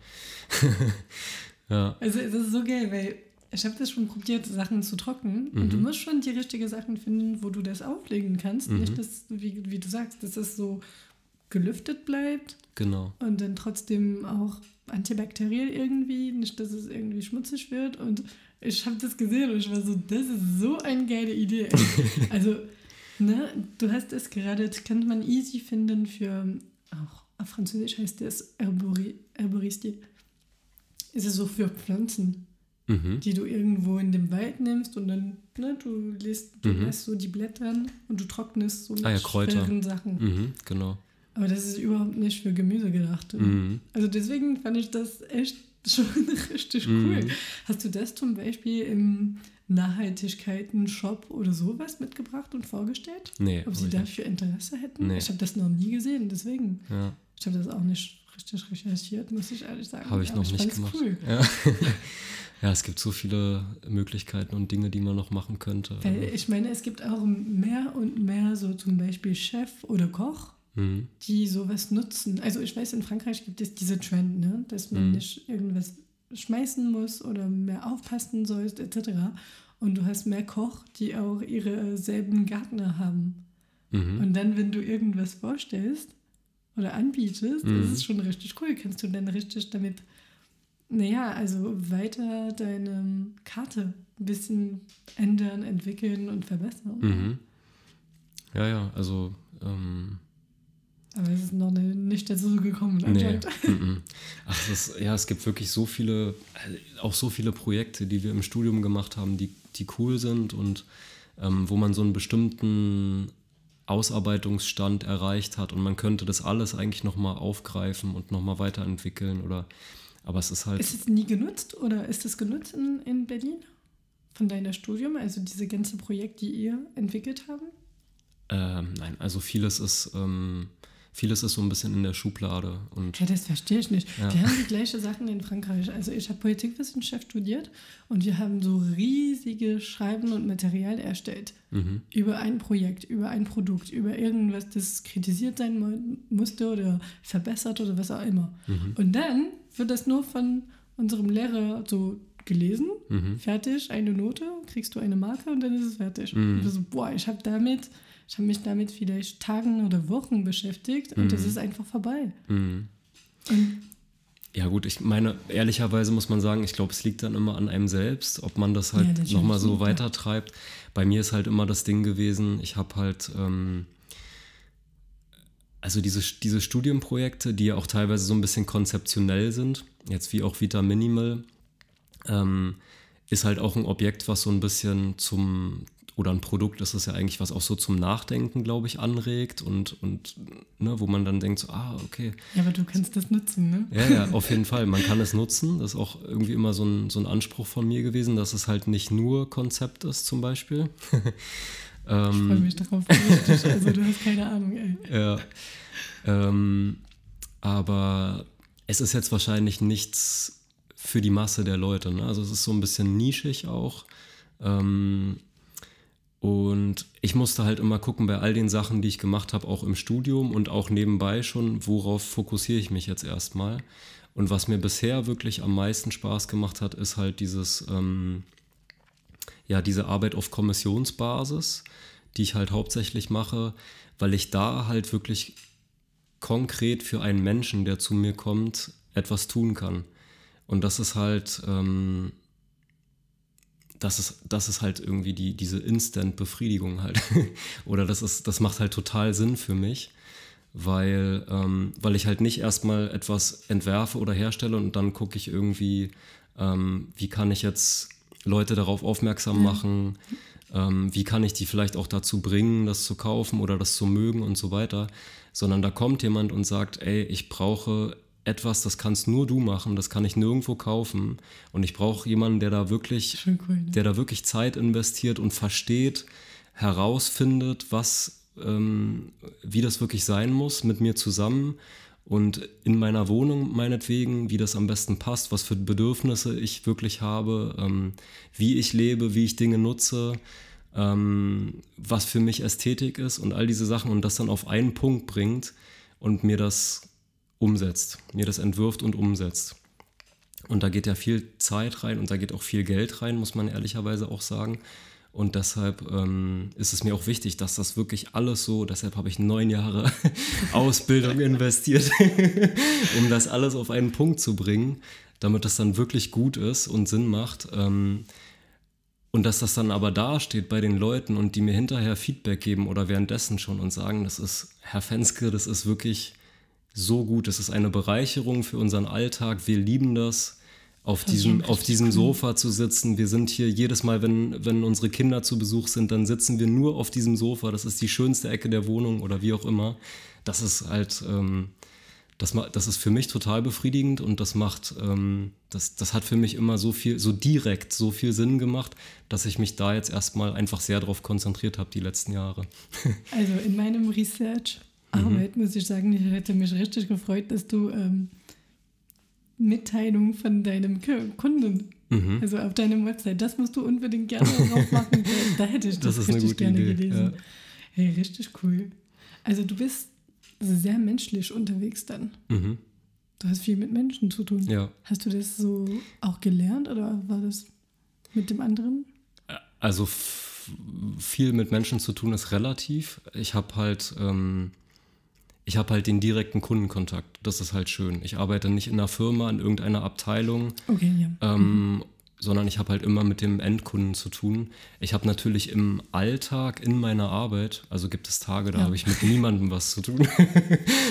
Ja. Also es ist so geil, weil ich habe das schon probiert, Sachen zu trocknen. Und du musst schon die richtigen Sachen finden, wo du das auflegen kannst. Nicht, dass, wie du sagst, dass das so gelüftet bleibt. Genau. Und dann trotzdem auch antibakteriell irgendwie. Nicht, dass es irgendwie schmutzig wird. Und ich habe das gesehen und ich war so, das ist so eine geile Idee. Also, ne, du hast es gerade, das kann man easy finden für, auch auf Französisch heißt das Herboristier. Es ist so für Pflanzen, die du irgendwo in dem Wald nimmst und dann, ne, du lässt so die Blätter und du trocknest so mit schweren Sachen. Genau. Aber das ist überhaupt nicht für Gemüse gedacht. Also deswegen fand ich das echt schon richtig cool. Hast du das zum Beispiel im Nachhaltigkeiten-Shop oder sowas mitgebracht und vorgestellt? Nee. Ob sie dafür Interesse hätten? Nee. Ich habe das noch nie gesehen, deswegen. Ja. Ich habe das auch nicht richtig recherchiert, muss ich ehrlich sagen. Habe ich noch nicht gemacht. Cool. Ja. Ja, es gibt so viele Möglichkeiten und Dinge, die man noch machen könnte. Weil ich meine, es gibt auch mehr und mehr so zum Beispiel Chef oder Koch, die sowas nutzen. Also ich weiß, in Frankreich gibt es diese Trend, ne, dass man nicht irgendwas schmeißen muss oder mehr aufpassen sollst, etc. Und du hast mehr Koch, die auch ihre selben Gärtner haben. Und dann, wenn du irgendwas vorstellst, oder anbietest, das ist schon richtig cool. Kannst du dann richtig damit, weiter deine Karte ein bisschen ändern, entwickeln und verbessern. Ja, also aber es ist noch nicht dazu gekommen. Nee. Ach, es gibt wirklich so viele, auch so viele Projekte, die wir im Studium gemacht haben, die cool sind und wo man so einen bestimmten Ausarbeitungsstand erreicht hat und man könnte das alles eigentlich nochmal aufgreifen und nochmal weiterentwickeln aber es ist halt... Ist es nie genutzt oder ist es genutzt in Berlin von deiner Studium, also diese ganze Projekt, die ihr entwickelt haben? Nein, also vieles ist vieles ist so ein bisschen in der Schublade. Und ja, das verstehe ich nicht. Ja. Wir haben die gleichen Sachen in Frankreich. Also ich habe Politikwissenschaft studiert und wir haben so riesige Schreiben und Material erstellt. Mhm. Über ein Projekt, über ein Produkt, über irgendwas, das kritisiert sein musste oder verbessert oder was auch immer. Mhm. Und dann wird das nur von unserem Lehrer so gelesen, fertig, eine Note, kriegst du eine Marke und dann ist es fertig. Und du so, boah, ich habe mich damit vielleicht Tagen oder Wochen beschäftigt und das ist einfach vorbei. Ja gut, ich meine, ehrlicherweise muss man sagen, ich glaube, es liegt dann immer an einem selbst, ob man das halt ja, nochmal so weitertreibt. Bei mir ist halt immer das Ding gewesen, ich habe halt, also diese Studienprojekte, die ja auch teilweise so ein bisschen konzeptionell sind, jetzt wie auch Vitaminimal, ist halt auch ein Objekt, was so ein bisschen oder ein Produkt ist es ja eigentlich, was auch so zum Nachdenken, glaube ich, anregt und ne, wo man dann denkt, so, ah, okay. Ja, aber du kannst das nutzen, ne? Ja, ja, auf jeden Fall. Man kann es nutzen. Das ist auch irgendwie immer so ein Anspruch von mir gewesen, dass es halt nicht nur Konzept ist zum Beispiel. Ich freue mich darauf. Also du hast keine Ahnung, ey. Ja, aber es ist jetzt wahrscheinlich nichts für die Masse der Leute, ne? Also es ist so ein bisschen nischig auch. Und ich musste halt immer gucken, bei all den Sachen, die ich gemacht habe, auch im Studium und auch nebenbei schon, worauf fokussiere ich mich jetzt erstmal. Und was mir bisher wirklich am meisten Spaß gemacht hat, ist halt diese Arbeit auf Kommissionsbasis, die ich halt hauptsächlich mache, weil ich da halt wirklich konkret für einen Menschen, der zu mir kommt, etwas tun kann. Und das ist halt... Das ist halt irgendwie diese Instant-Befriedigung halt. Oder das macht halt total Sinn für mich, weil ich halt nicht erstmal etwas entwerfe oder herstelle und dann gucke ich irgendwie, wie kann ich jetzt Leute darauf aufmerksam machen, wie kann ich die vielleicht auch dazu bringen, das zu kaufen oder das zu mögen und so weiter. Sondern da kommt jemand und sagt, ey, ich brauche etwas, das kannst nur du machen, das kann ich nirgendwo kaufen und ich brauche jemanden, der da wirklich Zeit investiert und versteht, herausfindet, was, wie das wirklich sein muss mit mir zusammen und in meiner Wohnung meinetwegen, wie das am besten passt, was für Bedürfnisse ich wirklich habe, wie ich lebe, wie ich Dinge nutze, was für mich Ästhetik ist und all diese Sachen und das dann auf einen Punkt bringt und mir das entwirft und umsetzt. Und da geht ja viel Zeit rein und da geht auch viel Geld rein, muss man ehrlicherweise auch sagen. Und deshalb ist es mir auch wichtig, dass das wirklich alles so, deshalb habe ich 9 Jahre Ausbildung investiert, um das alles auf einen Punkt zu bringen, damit das dann wirklich gut ist und Sinn macht. Und dass das dann aber dasteht bei den Leuten und die mir hinterher Feedback geben oder währenddessen schon und sagen, das ist, Herr Fenske, das ist wirklich... so gut, es ist eine Bereicherung für unseren Alltag, wir lieben das, auf diesem Sofa zu sitzen, wir sind hier jedes Mal, wenn unsere Kinder zu Besuch sind, dann sitzen wir nur auf diesem Sofa, das ist die schönste Ecke der Wohnung oder wie auch immer, das ist halt, das ist für mich total befriedigend und das macht, das hat für mich immer so viel, so direkt, so viel Sinn gemacht, dass ich mich da jetzt erstmal einfach sehr drauf konzentriert habe die letzten Jahre. Also in meinem Research... Arbeit, muss ich sagen, ich hätte mich richtig gefreut, dass du Mitteilung von deinem Kunden, also auf deinem Website, das musst du unbedingt gerne drauf machen. Da hätte ich das richtig gerne Idee. Gelesen. Ja. Hey, richtig cool. Also du bist sehr menschlich unterwegs dann. Mhm. Du hast viel mit Menschen zu tun. Ja. Hast du das so auch gelernt oder war das mit dem anderen? Also viel mit Menschen zu tun ist relativ. Ich habe halt den direkten Kundenkontakt. Das ist halt schön. Ich arbeite nicht in einer Firma, in irgendeiner Abteilung, sondern ich habe halt immer mit dem Endkunden zu tun. Ich habe natürlich im Alltag, in meiner Arbeit, also gibt es Tage, da habe ich mit niemandem was zu tun.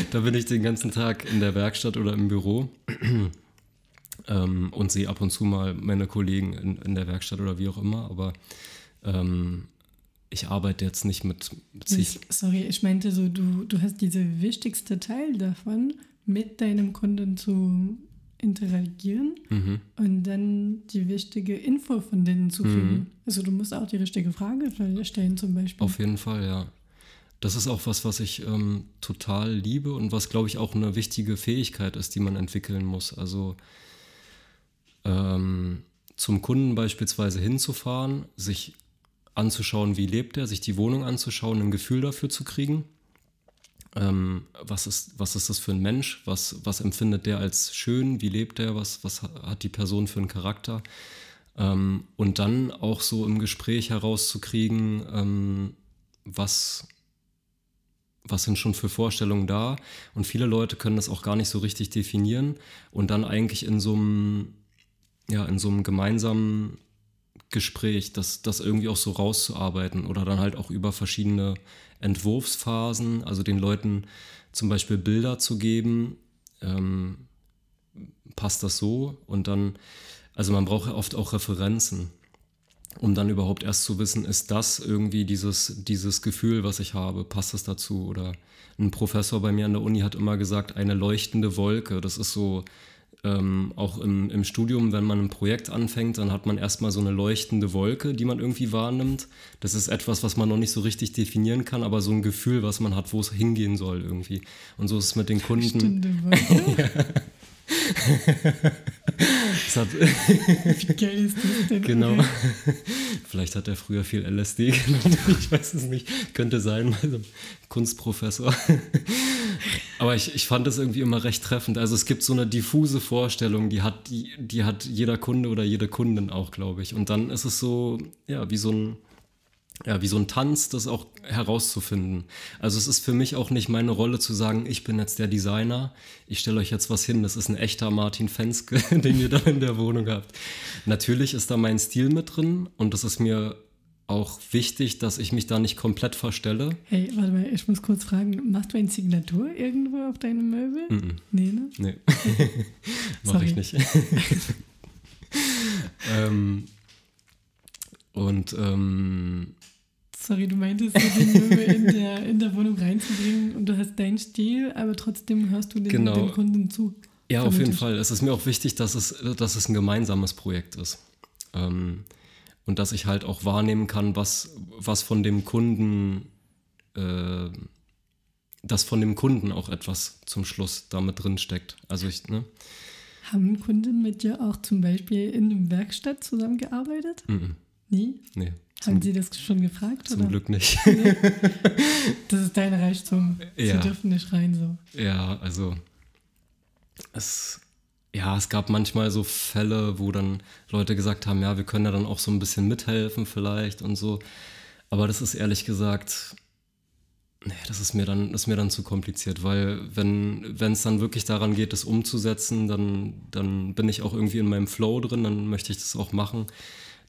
Da bin ich den ganzen Tag in der Werkstatt oder im Büro und sehe ab und zu mal meine Kollegen in der Werkstatt oder wie auch immer. Aber ich arbeite jetzt nicht mit sich. Sorry, ich meinte so, du hast diese wichtigste Teil davon, mit deinem Kunden zu interagieren und dann die wichtige Info von denen zu kriegen. Also du musst auch die richtige Frage stellen zum Beispiel. Auf jeden Fall, ja. das ist auch was ich total liebe und was, glaube ich, auch eine wichtige Fähigkeit ist, die man entwickeln muss. Also zum Kunden beispielsweise hinzufahren, sich anzuschauen, wie lebt er, sich die Wohnung anzuschauen, ein Gefühl dafür zu kriegen. Was ist das für ein Mensch? Was empfindet der als schön? Wie lebt der? Was hat die Person für einen Charakter? Und dann auch so im Gespräch herauszukriegen, was sind schon für Vorstellungen da? Und viele Leute können das auch gar nicht so richtig definieren und dann eigentlich in so einem gemeinsamen Gespräch, das irgendwie auch so rauszuarbeiten oder dann halt auch über verschiedene Entwurfsphasen, also den Leuten zum Beispiel Bilder zu geben, passt das so? Und dann, also man braucht oft auch Referenzen, um dann überhaupt erst zu wissen, ist das irgendwie dieses Gefühl, was ich habe, passt das dazu? Oder ein Professor bei mir an der Uni hat immer gesagt, eine leuchtende Wolke, das ist so, auch im Studium, wenn man ein Projekt anfängt, dann hat man erstmal so eine leuchtende Wolke, die man irgendwie wahrnimmt. Das ist etwas, was man noch nicht so richtig definieren kann, aber so ein Gefühl, was man hat, wo es hingehen soll irgendwie. Und so ist es mit den Kunden. Wie geil ist das denn? Genau. Okay. Vielleicht hat er früher viel LSD genommen, ich weiß es nicht. Könnte sein, also Kunstprofessor. Aber ich fand das irgendwie immer recht treffend. Also es gibt so eine diffuse Vorstellung, die hat jeder Kunde oder jede Kundin auch, glaube ich. Und dann ist es so, ja, wie so ein Tanz, das auch herauszufinden. Also es ist für mich auch nicht meine Rolle zu sagen, ich bin jetzt der Designer, ich stelle euch jetzt was hin, das ist ein echter Martin Fenske, den ihr dann in der Wohnung habt. Natürlich ist da mein Stil mit drin und das ist mir auch wichtig, dass ich mich da nicht komplett verstelle. Hey, warte mal, ich muss kurz fragen, machst du eine Signatur irgendwo auf deinem Möbel? Mm-mm. Nee, ne? Nee, mach ich nicht. Sorry, du meintest, den Möbel in der Wohnung reinzubringen und du hast deinen Stil, aber trotzdem hörst du den Kunden zu. Ja, auf jeden Fall. Es ist mir auch wichtig, dass es ein gemeinsames Projekt ist. Und dass ich halt auch wahrnehmen kann, was von dem Kunden, dass von dem Kunden auch etwas zum Schluss da mit drin steckt. Also Haben Kunden mit dir auch zum Beispiel in der Werkstatt zusammengearbeitet? Mhm. Nie? Nee. Haben Sie das schon gefragt? Zum oder? Glück nicht. Nee. Das ist dein Reichtum. Ja. Sie dürfen nicht rein so. Ja, also es gab manchmal so Fälle, wo dann Leute gesagt haben, ja, wir können ja dann auch so ein bisschen mithelfen vielleicht und so. Aber das ist ehrlich gesagt, nee, das ist mir dann zu kompliziert, weil wenn es dann wirklich daran geht, das umzusetzen, dann bin ich auch irgendwie in meinem Flow drin, dann möchte ich das auch machen.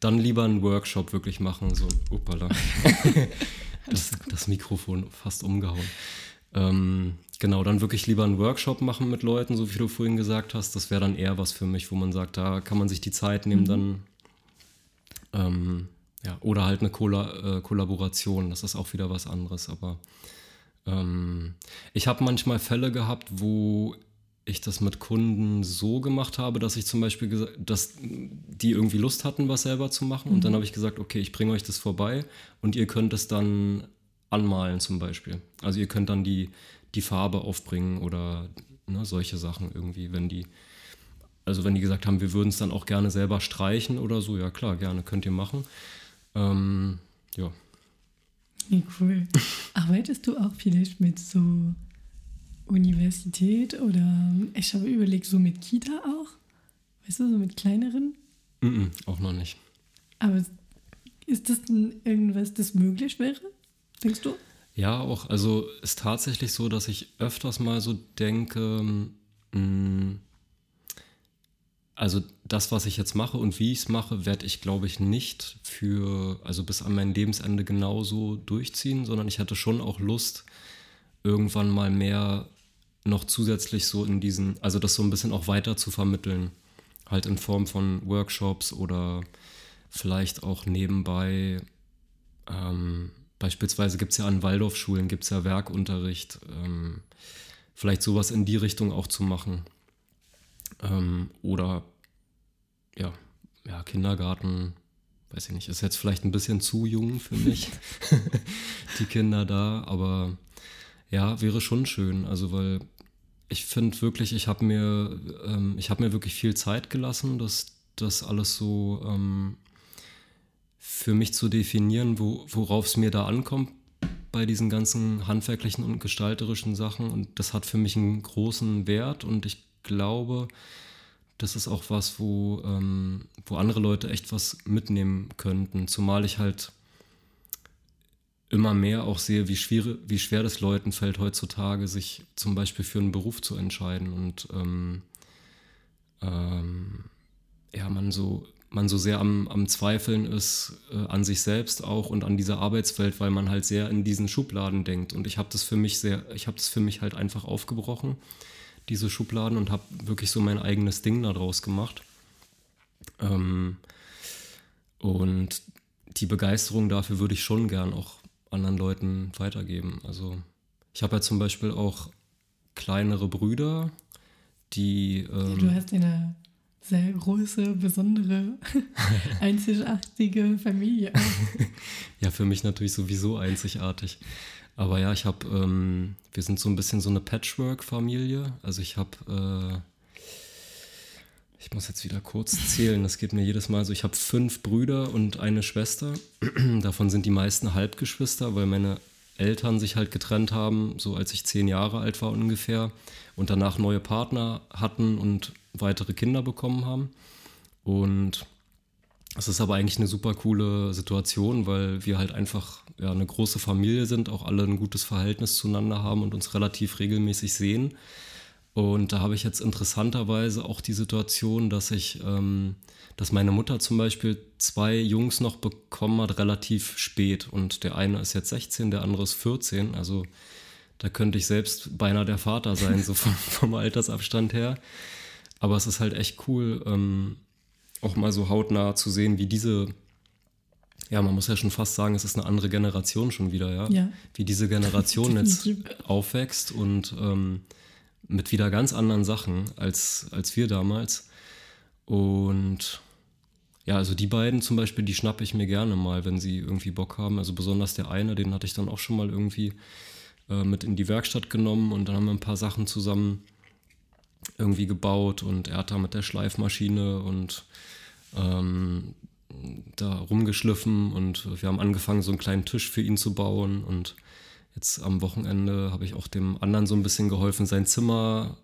Dann lieber einen Workshop wirklich machen, so ein Uppala. Das Mikrofon fast umgehauen. Genau, dann wirklich lieber einen Workshop machen mit Leuten, so wie du vorhin gesagt hast. Das wäre dann eher was für mich, wo man sagt, da kann man sich die Zeit nehmen, dann oder halt eine Kollaboration, das ist auch wieder was anderes. Aber ich habe manchmal Fälle gehabt, wo ich das mit Kunden so gemacht habe, dass ich zum Beispiel dass die irgendwie Lust hatten, was selber zu machen. Und dann habe ich gesagt, okay, ich bringe euch das vorbei und ihr könnt es dann anmalen zum Beispiel. Also ihr könnt dann die Farbe aufbringen oder solche Sachen irgendwie, wenn die gesagt haben, wir würden es dann auch gerne selber streichen oder so, ja klar, gerne, könnt ihr machen. Ja. Ja, cool. Arbeitest du auch vielleicht mit so Universität oder ich habe überlegt, so mit Kita auch? Weißt du, so mit kleineren? Mm-mm, auch noch nicht. Aber ist das denn irgendwas, das möglich wäre? Denkst du? Ja, auch. Also ist tatsächlich so, dass ich öfters mal so denke, also das, was ich jetzt mache und wie ich es mache, werde ich, glaube ich, nicht also bis an mein Lebensende genauso durchziehen, sondern ich hatte schon auch Lust, irgendwann mal mehr noch zusätzlich so in diesen, also das so ein bisschen auch weiter zu vermitteln, halt in Form von Workshops oder vielleicht auch nebenbei, beispielsweise gibt es ja an Waldorfschulen, gibt es ja Werkunterricht, vielleicht sowas in die Richtung auch zu machen oder Kindergarten, weiß ich nicht, ist jetzt vielleicht ein bisschen zu jung für mich, die Kinder da, aber ja, wäre schon schön, also weil ich finde wirklich, ich habe mir wirklich viel Zeit gelassen, das alles so für mich zu definieren, worauf es mir da ankommt bei diesen ganzen handwerklichen und gestalterischen Sachen, und das hat für mich einen großen Wert, und ich glaube, das ist auch was, wo andere Leute echt was mitnehmen könnten, zumal ich halt immer mehr auch sehe, wie schwer das Leuten fällt heutzutage, sich zum Beispiel für einen Beruf zu entscheiden, und ja, man so sehr am Zweifeln ist an sich selbst auch und an dieser Arbeitswelt, weil man halt sehr in diesen Schubladen denkt. Und ich habe das für mich halt einfach aufgebrochen, diese Schubladen, und habe wirklich so mein eigenes Ding daraus gemacht. Und die Begeisterung dafür würde ich schon gern auch anderen Leuten weitergeben. Also ich habe ja zum Beispiel auch kleinere Brüder, die... du hast eine sehr große, besondere, einzigartige Familie. Ja, für mich natürlich sowieso einzigartig. Aber ja, wir sind so ein bisschen so eine Patchwork-Familie. Also ich muss jetzt wieder kurz zählen, das geht mir jedes Mal so. Ich habe 5 Brüder und eine Schwester. Davon sind die meisten Halbgeschwister, weil meine Eltern sich halt getrennt haben, so als ich 10 Jahre alt war ungefähr, und danach neue Partner hatten und weitere Kinder bekommen haben. Und es ist aber eigentlich eine super coole Situation, weil wir halt einfach ja, eine große Familie sind, auch alle ein gutes Verhältnis zueinander haben und uns relativ regelmäßig sehen. Und da habe ich jetzt interessanterweise auch die Situation, dass meine Mutter zum Beispiel 2 Jungs noch bekommen hat, relativ spät. Und der eine ist jetzt 16, der andere ist 14. Also da könnte ich selbst beinahe der Vater sein, so vom Altersabstand her. Aber es ist halt echt cool, auch mal so hautnah zu sehen, wie diese, ja, man muss ja schon fast sagen, es ist eine andere Generation schon wieder, ja? Wie diese Generation jetzt aufwächst und mit wieder ganz anderen Sachen als wir damals. Und ja, also die beiden zum Beispiel, die schnappe ich mir gerne mal, wenn sie irgendwie Bock haben. Also besonders der eine, den hatte ich dann auch schon mal irgendwie mit in die Werkstatt genommen, und dann haben wir ein paar Sachen zusammen irgendwie gebaut, und er hat da mit der Schleifmaschine und da rumgeschliffen, und wir haben angefangen, so einen kleinen Tisch für ihn zu bauen, und jetzt am Wochenende habe ich auch dem anderen so ein bisschen geholfen, sein Zimmer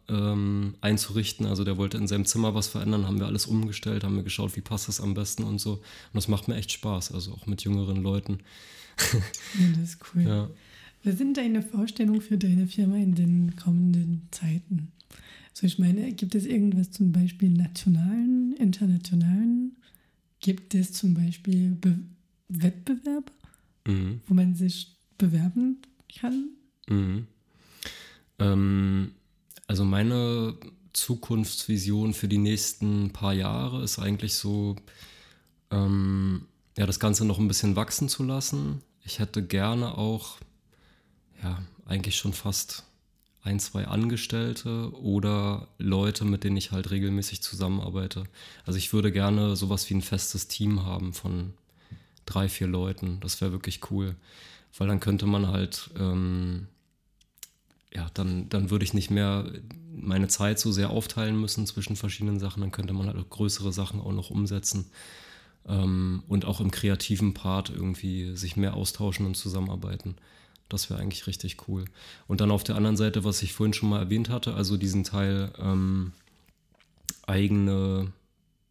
einzurichten, also der wollte in seinem Zimmer was verändern, haben wir alles umgestellt, haben wir geschaut, wie passt das am besten und so, und das macht mir echt Spaß, also auch mit jüngeren Leuten. Ja, das ist cool. Ja. Was sind deine Vorstellungen für deine Firma in den kommenden Zeiten? Also ich meine, gibt es irgendwas zum Beispiel nationalen, internationalen? Gibt es zum Beispiel Wettbewerbe, wo man sich bewerben kann? Mhm. Also meine Zukunftsvision für die nächsten paar Jahre ist eigentlich so, das Ganze noch ein bisschen wachsen zu lassen. Ich hätte gerne auch, ja, eigentlich schon fast 1, 2 Angestellte oder Leute, mit denen ich halt regelmäßig zusammenarbeite. Also ich würde gerne sowas wie ein festes Team haben von 3, 4 Leuten. Das wäre wirklich cool, weil dann könnte man halt, dann würde ich nicht mehr meine Zeit so sehr aufteilen müssen zwischen verschiedenen Sachen. Dann könnte man halt auch größere Sachen auch noch umsetzen und auch im kreativen Part irgendwie sich mehr austauschen und zusammenarbeiten. Das wäre eigentlich richtig cool. Und dann auf der anderen Seite, was ich vorhin schon mal erwähnt hatte, also diesen Teil eigene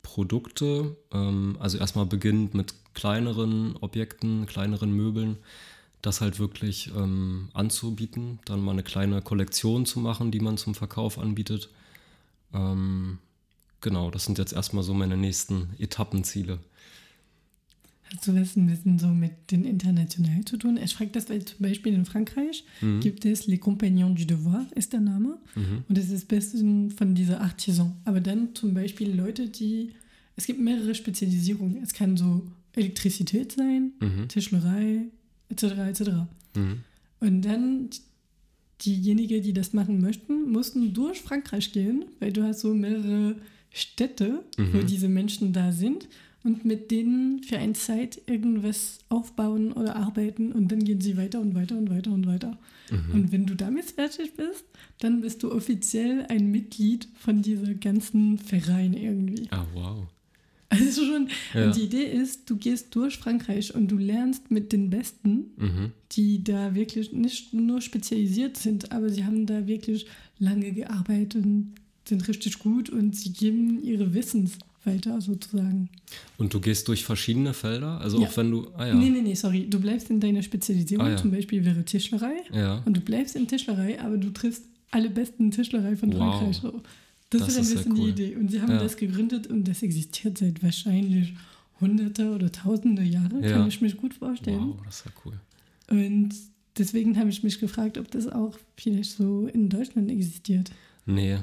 Produkte, also erstmal beginnend mit kleineren Objekten, kleineren Möbeln, das halt wirklich anzubieten, dann mal eine kleine Kollektion zu machen, die man zum Verkauf anbietet. Genau, das sind jetzt erstmal so meine nächsten Etappenziele. Hast du was ein bisschen so mit den Internationalen zu tun? Ich frage das, weil zum Beispiel in Frankreich gibt es Les Compagnons du Devoir, ist der Name. Mhm. Und das ist besten von dieser Artisan. Aber dann zum Beispiel Leute, es gibt mehrere Spezialisierungen. Es kann so Elektrizität sein, Tischlerei, etc. etc. Mhm. Und dann diejenigen, die das machen möchten, mussten durch Frankreich gehen, weil du hast so mehrere Städte, wo diese Menschen da sind. und mit denen für eine Zeit irgendwas aufbauen oder arbeiten und dann gehen sie weiter und weiter und weiter und weiter. Mhm. Und wenn du damit fertig bist, dann bist du offiziell ein Mitglied von diesem ganzen Verein irgendwie. Ah, wow. Also schon, ja. Und die Idee ist, du gehst durch Frankreich und du lernst mit den Besten, mhm. die da wirklich nicht nur spezialisiert sind, aber sie haben da wirklich lange gearbeitet und sind richtig gut und sie geben ihre Wissens weiter sozusagen. Und du gehst durch verschiedene Felder? Also ja. Auch wenn du... Ah, ja. Nee, sorry. Du bleibst in deiner Spezialisierung, zum Beispiel wäre Tischlerei und du bleibst in Tischlerei, aber du triffst alle besten Tischlerei von Frankreich. Das ist ein bisschen cool. Die Idee. Und sie haben das gegründet und das existiert seit wahrscheinlich hunderte oder tausende Jahre, kann ich mich gut vorstellen. Wow, das ist ja cool. Und deswegen habe ich mich gefragt, ob das auch vielleicht so in Deutschland existiert. Nee,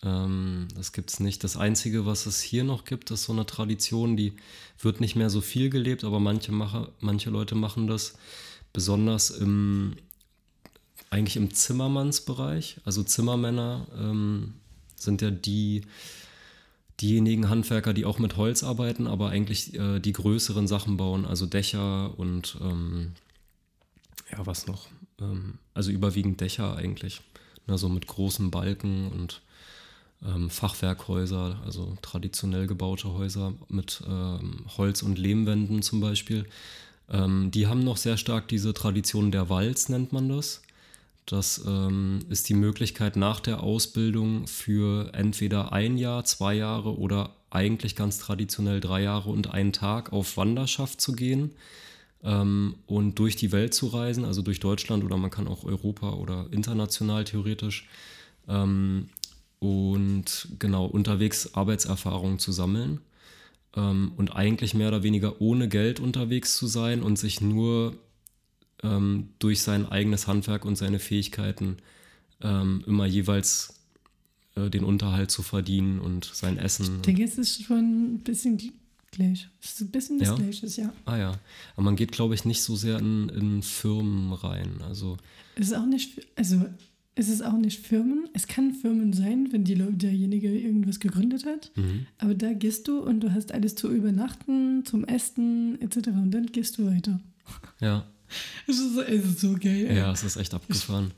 das gibt es nicht. Das Einzige, was es hier noch gibt, ist so eine Tradition, die wird nicht mehr so viel gelebt, aber manche Leute machen das besonders eigentlich im Zimmermannsbereich. Also Zimmermänner sind ja diejenigen Handwerker, die auch mit Holz arbeiten, aber eigentlich die größeren Sachen bauen, also Dächer und was noch? Also überwiegend Dächer eigentlich, ne, so mit großen Balken und Fachwerkhäuser, also traditionell gebaute Häuser mit Holz- und Lehmwänden zum Beispiel. Die haben noch sehr stark diese Tradition der Walz, nennt man das. Das ist die Möglichkeit nach der Ausbildung für entweder 1 Jahr, 2 Jahre oder eigentlich ganz traditionell 3 Jahre und 1 Tag auf Wanderschaft zu gehen und durch die Welt zu reisen, also durch Deutschland oder man kann auch Europa oder international theoretisch und genau unterwegs Arbeitserfahrung zu sammeln und eigentlich mehr oder weniger ohne Geld unterwegs zu sein und sich nur durch sein eigenes Handwerk und seine Fähigkeiten immer jeweils den Unterhalt zu verdienen und sein Essen. Ich denke, es ist schon ein bisschen gleich. Es ist ein bisschen das Gleiche, ja. Ah ja, aber man geht, glaube ich, nicht so sehr in Firmen rein. Also es ist auch nicht, Firmen. Es kann Firmen sein, wenn derjenige irgendwas gegründet hat. Mhm. Aber da gehst du und du hast alles zu übernachten, zum Essen etc. Und dann gehst du weiter. Ja. Es ist so geil. Ey. Ja, es ist echt abgefahren.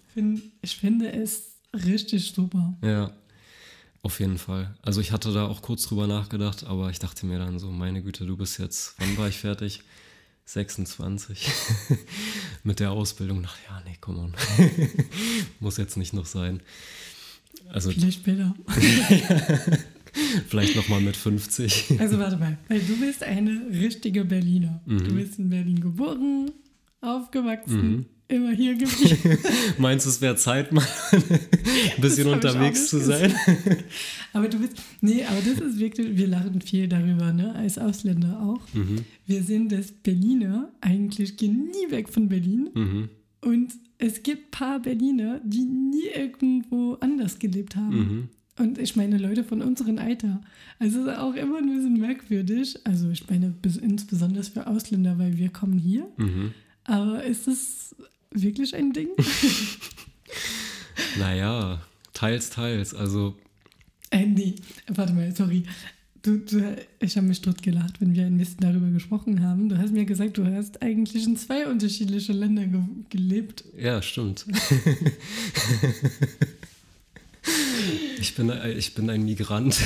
Ich finde es richtig super. Ja, auf jeden Fall. Also ich hatte da auch kurz drüber nachgedacht, aber ich dachte mir dann so, meine Güte, du bist jetzt, wann war ich fertig? 26. Mit der Ausbildung. Ach ja, nee, come on. Muss jetzt nicht noch sein. Also, vielleicht später. Vielleicht nochmal mit 50. Also warte mal, weil du bist eine richtige Berliner. Mhm. Du bist in Berlin geboren, aufgewachsen, immer hier geblieben. Meinst du, es wäre Zeit, mal ein bisschen unterwegs zu sein? Aber du bist, aber das ist wirklich, wir lachen viel darüber, ne, als Ausländer auch. Mhm. Wir sind das Berliner, eigentlich gehen nie weg von Berlin. Mhm. Und es gibt ein paar Berliner, die nie irgendwo anders gelebt haben. Mhm. Und ich meine Leute von unserem Alter. Also es ist auch immer ein bisschen merkwürdig. Also ich meine insbesondere für Ausländer, weil wir kommen hier. Mhm. Aber ist es wirklich ein Ding? Naja, teils. Also nee, warte mal, sorry. Ich habe mich totgelacht, wenn wir ein bisschen darüber gesprochen haben. Du hast mir gesagt, du hast eigentlich in 2 unterschiedliche Länder gelebt. Ja, stimmt. Ich bin ein Migrant.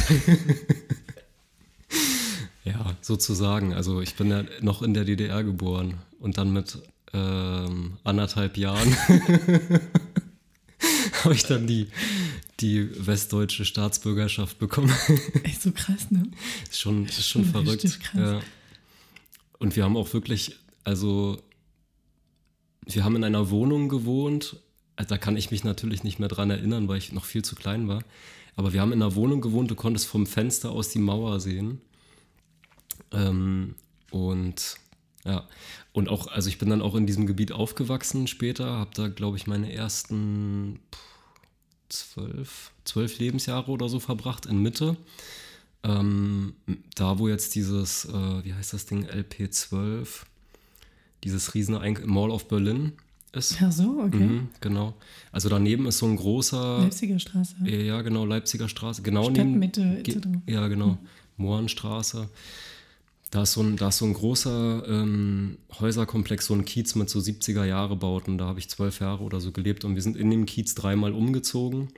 Ja, sozusagen. Also ich bin ja noch in der DDR geboren und dann mit 1,5 Jahren habe ich dann die westdeutsche Staatsbürgerschaft bekommen. Echt so krass, ne? Ist schon verrückt. Ja. Und wir haben auch wirklich, also wir haben in einer Wohnung gewohnt. Da kann ich mich natürlich nicht mehr dran erinnern, weil ich noch viel zu klein war. Aber wir haben in einer Wohnung gewohnt, du konntest vom Fenster aus die Mauer sehen. Und auch, also ich bin dann auch in diesem Gebiet aufgewachsen später, habe da, glaube ich, meine ersten 12 Lebensjahre oder so verbracht in Mitte. Da, wo jetzt dieses, wie heißt das Ding, LP12, dieses riesen Mall of Berlin ist. Ach so, okay. Mhm, genau. Also daneben ist so ein großer... Leipziger Straße. Ja, genau, Leipziger Straße. Genau, Stadtmitte etc. Ja, genau. Mohrenstraße. Da ist so ein großer Häuserkomplex, so ein Kiez mit so 70er-Jahre-Bauten. Da habe ich 12 Jahre oder so gelebt und wir sind in dem Kiez 3-mal umgezogen.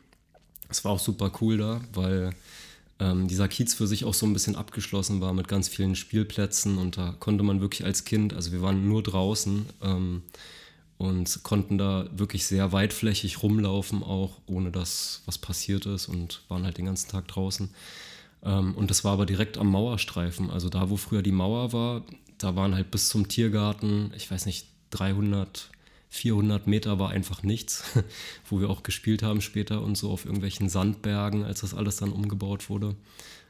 Es war auch super cool da, weil dieser Kiez für sich auch so ein bisschen abgeschlossen war mit ganz vielen Spielplätzen und da konnte man wirklich als Kind, also wir waren nur draußen und konnten da wirklich sehr weitflächig rumlaufen, auch ohne dass was passiert ist, und waren halt den ganzen Tag draußen. Und das war aber direkt am Mauerstreifen, also da, wo früher die Mauer war, da waren halt bis zum Tiergarten, ich weiß nicht, 300, 400 Meter war einfach nichts, wo wir auch gespielt haben später und so auf irgendwelchen Sandbergen, als das alles dann umgebaut wurde.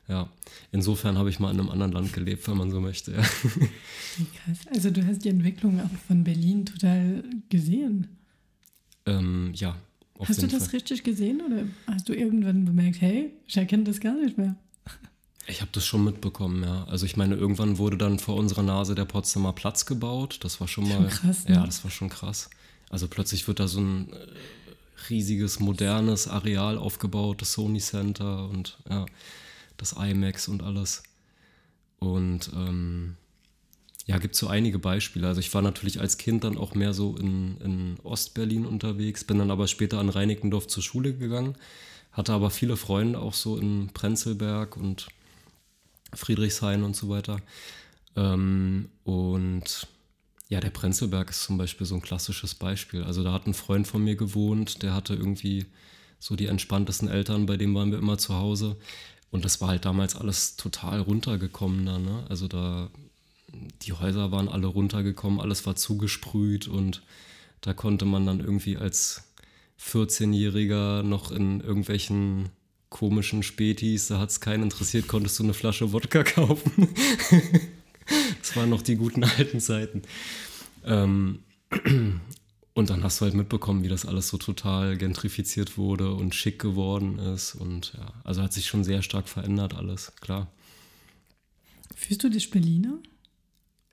Ja, insofern habe ich mal in einem anderen Land gelebt, wenn man so möchte. Ja. Krass, also du hast die Entwicklung auch von Berlin total gesehen. Ja, auf jeden Fall. Hast du das richtig gesehen oder hast du irgendwann bemerkt, hey, ich erkenne das gar nicht mehr? Ich habe das schon mitbekommen, ja. Also ich meine, irgendwann wurde dann vor unserer Nase der Potsdamer Platz gebaut. Das war schon mal... Krass, ne? Ja, das war schon krass. Also plötzlich wird da so ein riesiges, modernes Areal aufgebaut, das Sony Center und ja, das IMAX und alles. Und ja, gibt es so einige Beispiele. Also ich war natürlich als Kind dann auch mehr so in Ostberlin unterwegs, bin dann aber später an Reinickendorf zur Schule gegangen, hatte aber viele Freunde auch so in Prenzlberg und Friedrichshain und so weiter. Und ja, der Prenzlberg ist zum Beispiel so ein klassisches Beispiel. Also da hat ein Freund von mir gewohnt, der hatte irgendwie so die entspanntesten Eltern, bei denen waren wir immer zu Hause. Und das war halt damals alles total runtergekommen da, ne? Also da, die Häuser waren alle runtergekommen, alles war zugesprüht und da konnte man dann irgendwie als 14-Jähriger noch in irgendwelchen komischen Spätis, da hat es keinen interessiert, konntest du eine Flasche Wodka kaufen. Das waren noch die guten alten Zeiten. Und dann hast du halt mitbekommen, wie das alles so total gentrifiziert wurde und schick geworden ist. Und ja, also hat sich schon sehr stark verändert alles, klar. Fühlst du dich Berliner?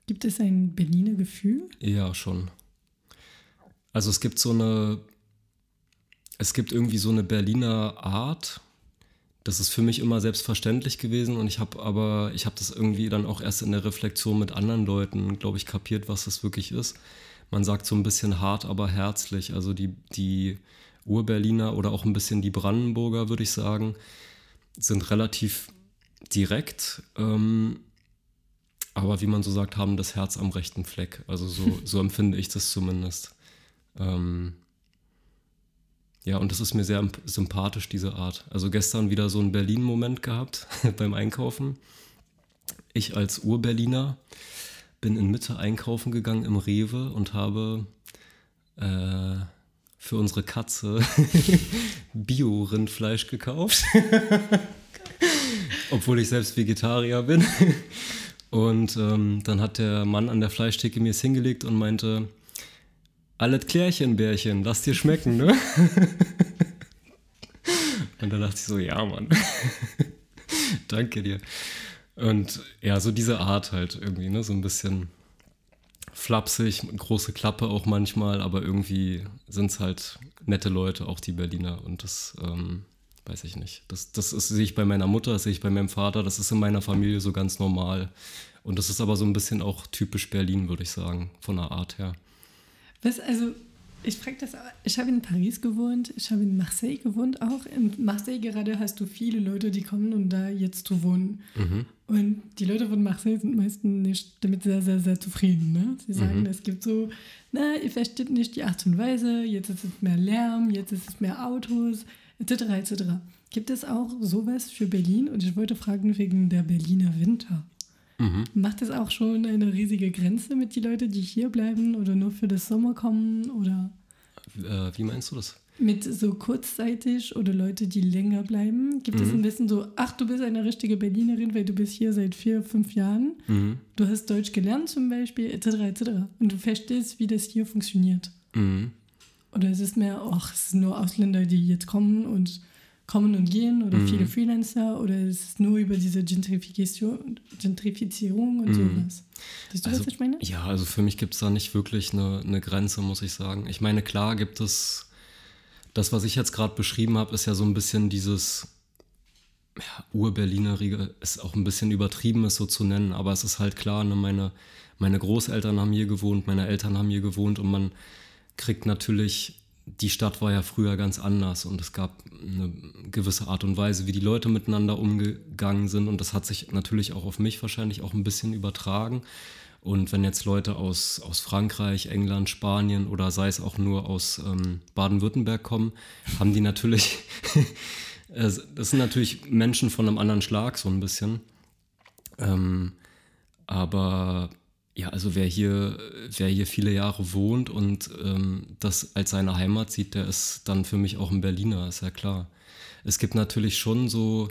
Gibt es ein Berliner Gefühl? Ja, schon. Also es gibt irgendwie so eine Berliner Art. Das ist für mich immer selbstverständlich gewesen und ich habe das irgendwie dann auch erst in der Reflexion mit anderen Leuten, glaube ich, kapiert, was das wirklich ist. Man sagt so ein bisschen hart, aber herzlich. Also die Ur-Berliner oder auch ein bisschen die Brandenburger, würde ich sagen, sind relativ direkt, aber wie man so sagt, haben das Herz am rechten Fleck. Also so empfinde ich das zumindest. Ja, und das ist mir sehr sympathisch, diese Art. Also gestern wieder so einen Berlin-Moment gehabt beim Einkaufen. Ich als Ur-Berliner bin in Mitte einkaufen gegangen im Rewe und habe für unsere Katze Bio-Rindfleisch gekauft. Obwohl ich selbst Vegetarier bin. Und dann hat der Mann an der Fleischtheke mir es hingelegt und meinte: Alles Klärchen, Bärchen, lass dir schmecken, ne? Und da dachte ich so, ja, Mann. Danke dir. Und ja, so diese Art halt irgendwie, ne? So ein bisschen flapsig, große Klappe auch manchmal, aber irgendwie sind es halt nette Leute, auch die Berliner. Und das weiß ich nicht. Das sehe ich bei meiner Mutter, das sehe ich bei meinem Vater, das ist in meiner Familie so ganz normal. Und das ist aber so ein bisschen auch typisch Berlin, würde ich sagen, von der Art her. Was, also, ich frage das, ich habe in Paris gewohnt, ich habe in Marseille gewohnt auch. In Marseille gerade hast du viele Leute, die kommen, um da jetzt zu wohnen. Mhm. Und die Leute von Marseille sind meistens nicht damit sehr, sehr, sehr zufrieden. Ne? Sie sagen, es gibt so, na, ihr versteht nicht die Art und Weise, jetzt ist es mehr Lärm, jetzt ist es mehr Autos, etc., etc. Gibt es auch sowas für Berlin? Und ich wollte fragen wegen der Berliner Winter. Mhm. Macht es auch schon eine riesige Grenze mit den Leuten, die hier bleiben oder nur für das Sommer kommen? Oder wie meinst du das? Mit so kurzzeitig oder Leute, die länger bleiben? Gibt es ein bisschen so, ach, du bist eine richtige Berlinerin, weil du bist hier seit 4, 5 Jahren. Du hast Deutsch gelernt zum Beispiel, etc., etc. Und du verstehst, wie das hier funktioniert. Oder es ist mehr, ach, es sind nur Ausländer, die jetzt kommen und gehen oder viele Freelancer oder es ist nur über diese Gentrifizierung und sowas. Siehst du, also, was ich meine? Ja, also für mich gibt es da nicht wirklich eine Grenze, muss ich sagen. Ich meine, klar gibt es, das, was ich jetzt gerade beschrieben habe, ist ja so ein bisschen dieses Ur-Berliner ist auch ein bisschen übertrieben, es so zu nennen, aber es ist halt klar, ne, meine Großeltern haben hier gewohnt, meine Eltern haben hier gewohnt und man kriegt natürlich, die Stadt war ja früher ganz anders und es gab eine gewisse Art und Weise, wie die Leute miteinander umgegangen sind und das hat sich natürlich auch auf mich wahrscheinlich auch ein bisschen übertragen. Und wenn jetzt Leute aus Frankreich, England, Spanien oder sei es auch nur aus Baden-Württemberg kommen, haben die natürlich, das sind natürlich Menschen von einem anderen Schlag so ein bisschen. Aber ja, also wer hier viele Jahre wohnt und das als seine Heimat sieht, der ist dann für mich auch ein Berliner, ist ja klar. Es gibt natürlich schon so...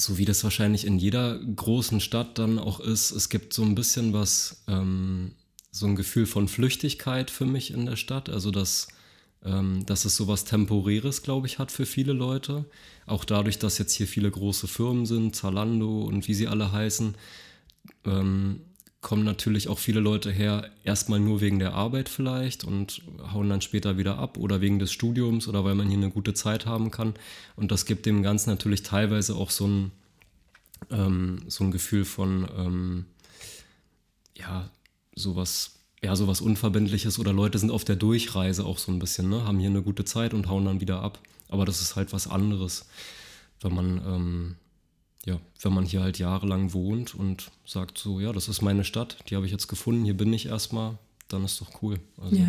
so wie das wahrscheinlich in jeder großen Stadt dann auch ist, es gibt so ein bisschen was, so ein Gefühl von Flüchtigkeit für mich in der Stadt, also dass es so was Temporäres, glaube ich, hat für viele Leute, auch dadurch, dass jetzt hier viele große Firmen sind, Zalando und wie sie alle heißen, kommen natürlich auch viele Leute her, erstmal nur wegen der Arbeit vielleicht und hauen dann später wieder ab oder wegen des Studiums oder weil man hier eine gute Zeit haben kann. Und das gibt dem Ganzen natürlich teilweise auch so ein Gefühl von sowas Unverbindliches oder Leute sind auf der Durchreise auch so ein bisschen, ne, haben hier eine gute Zeit und hauen dann wieder ab. Aber das ist halt was anderes, wenn man wenn man hier halt jahrelang wohnt und sagt so, ja, das ist meine Stadt, die habe ich jetzt gefunden, hier bin ich erstmal, dann ist doch cool. Also. Ja.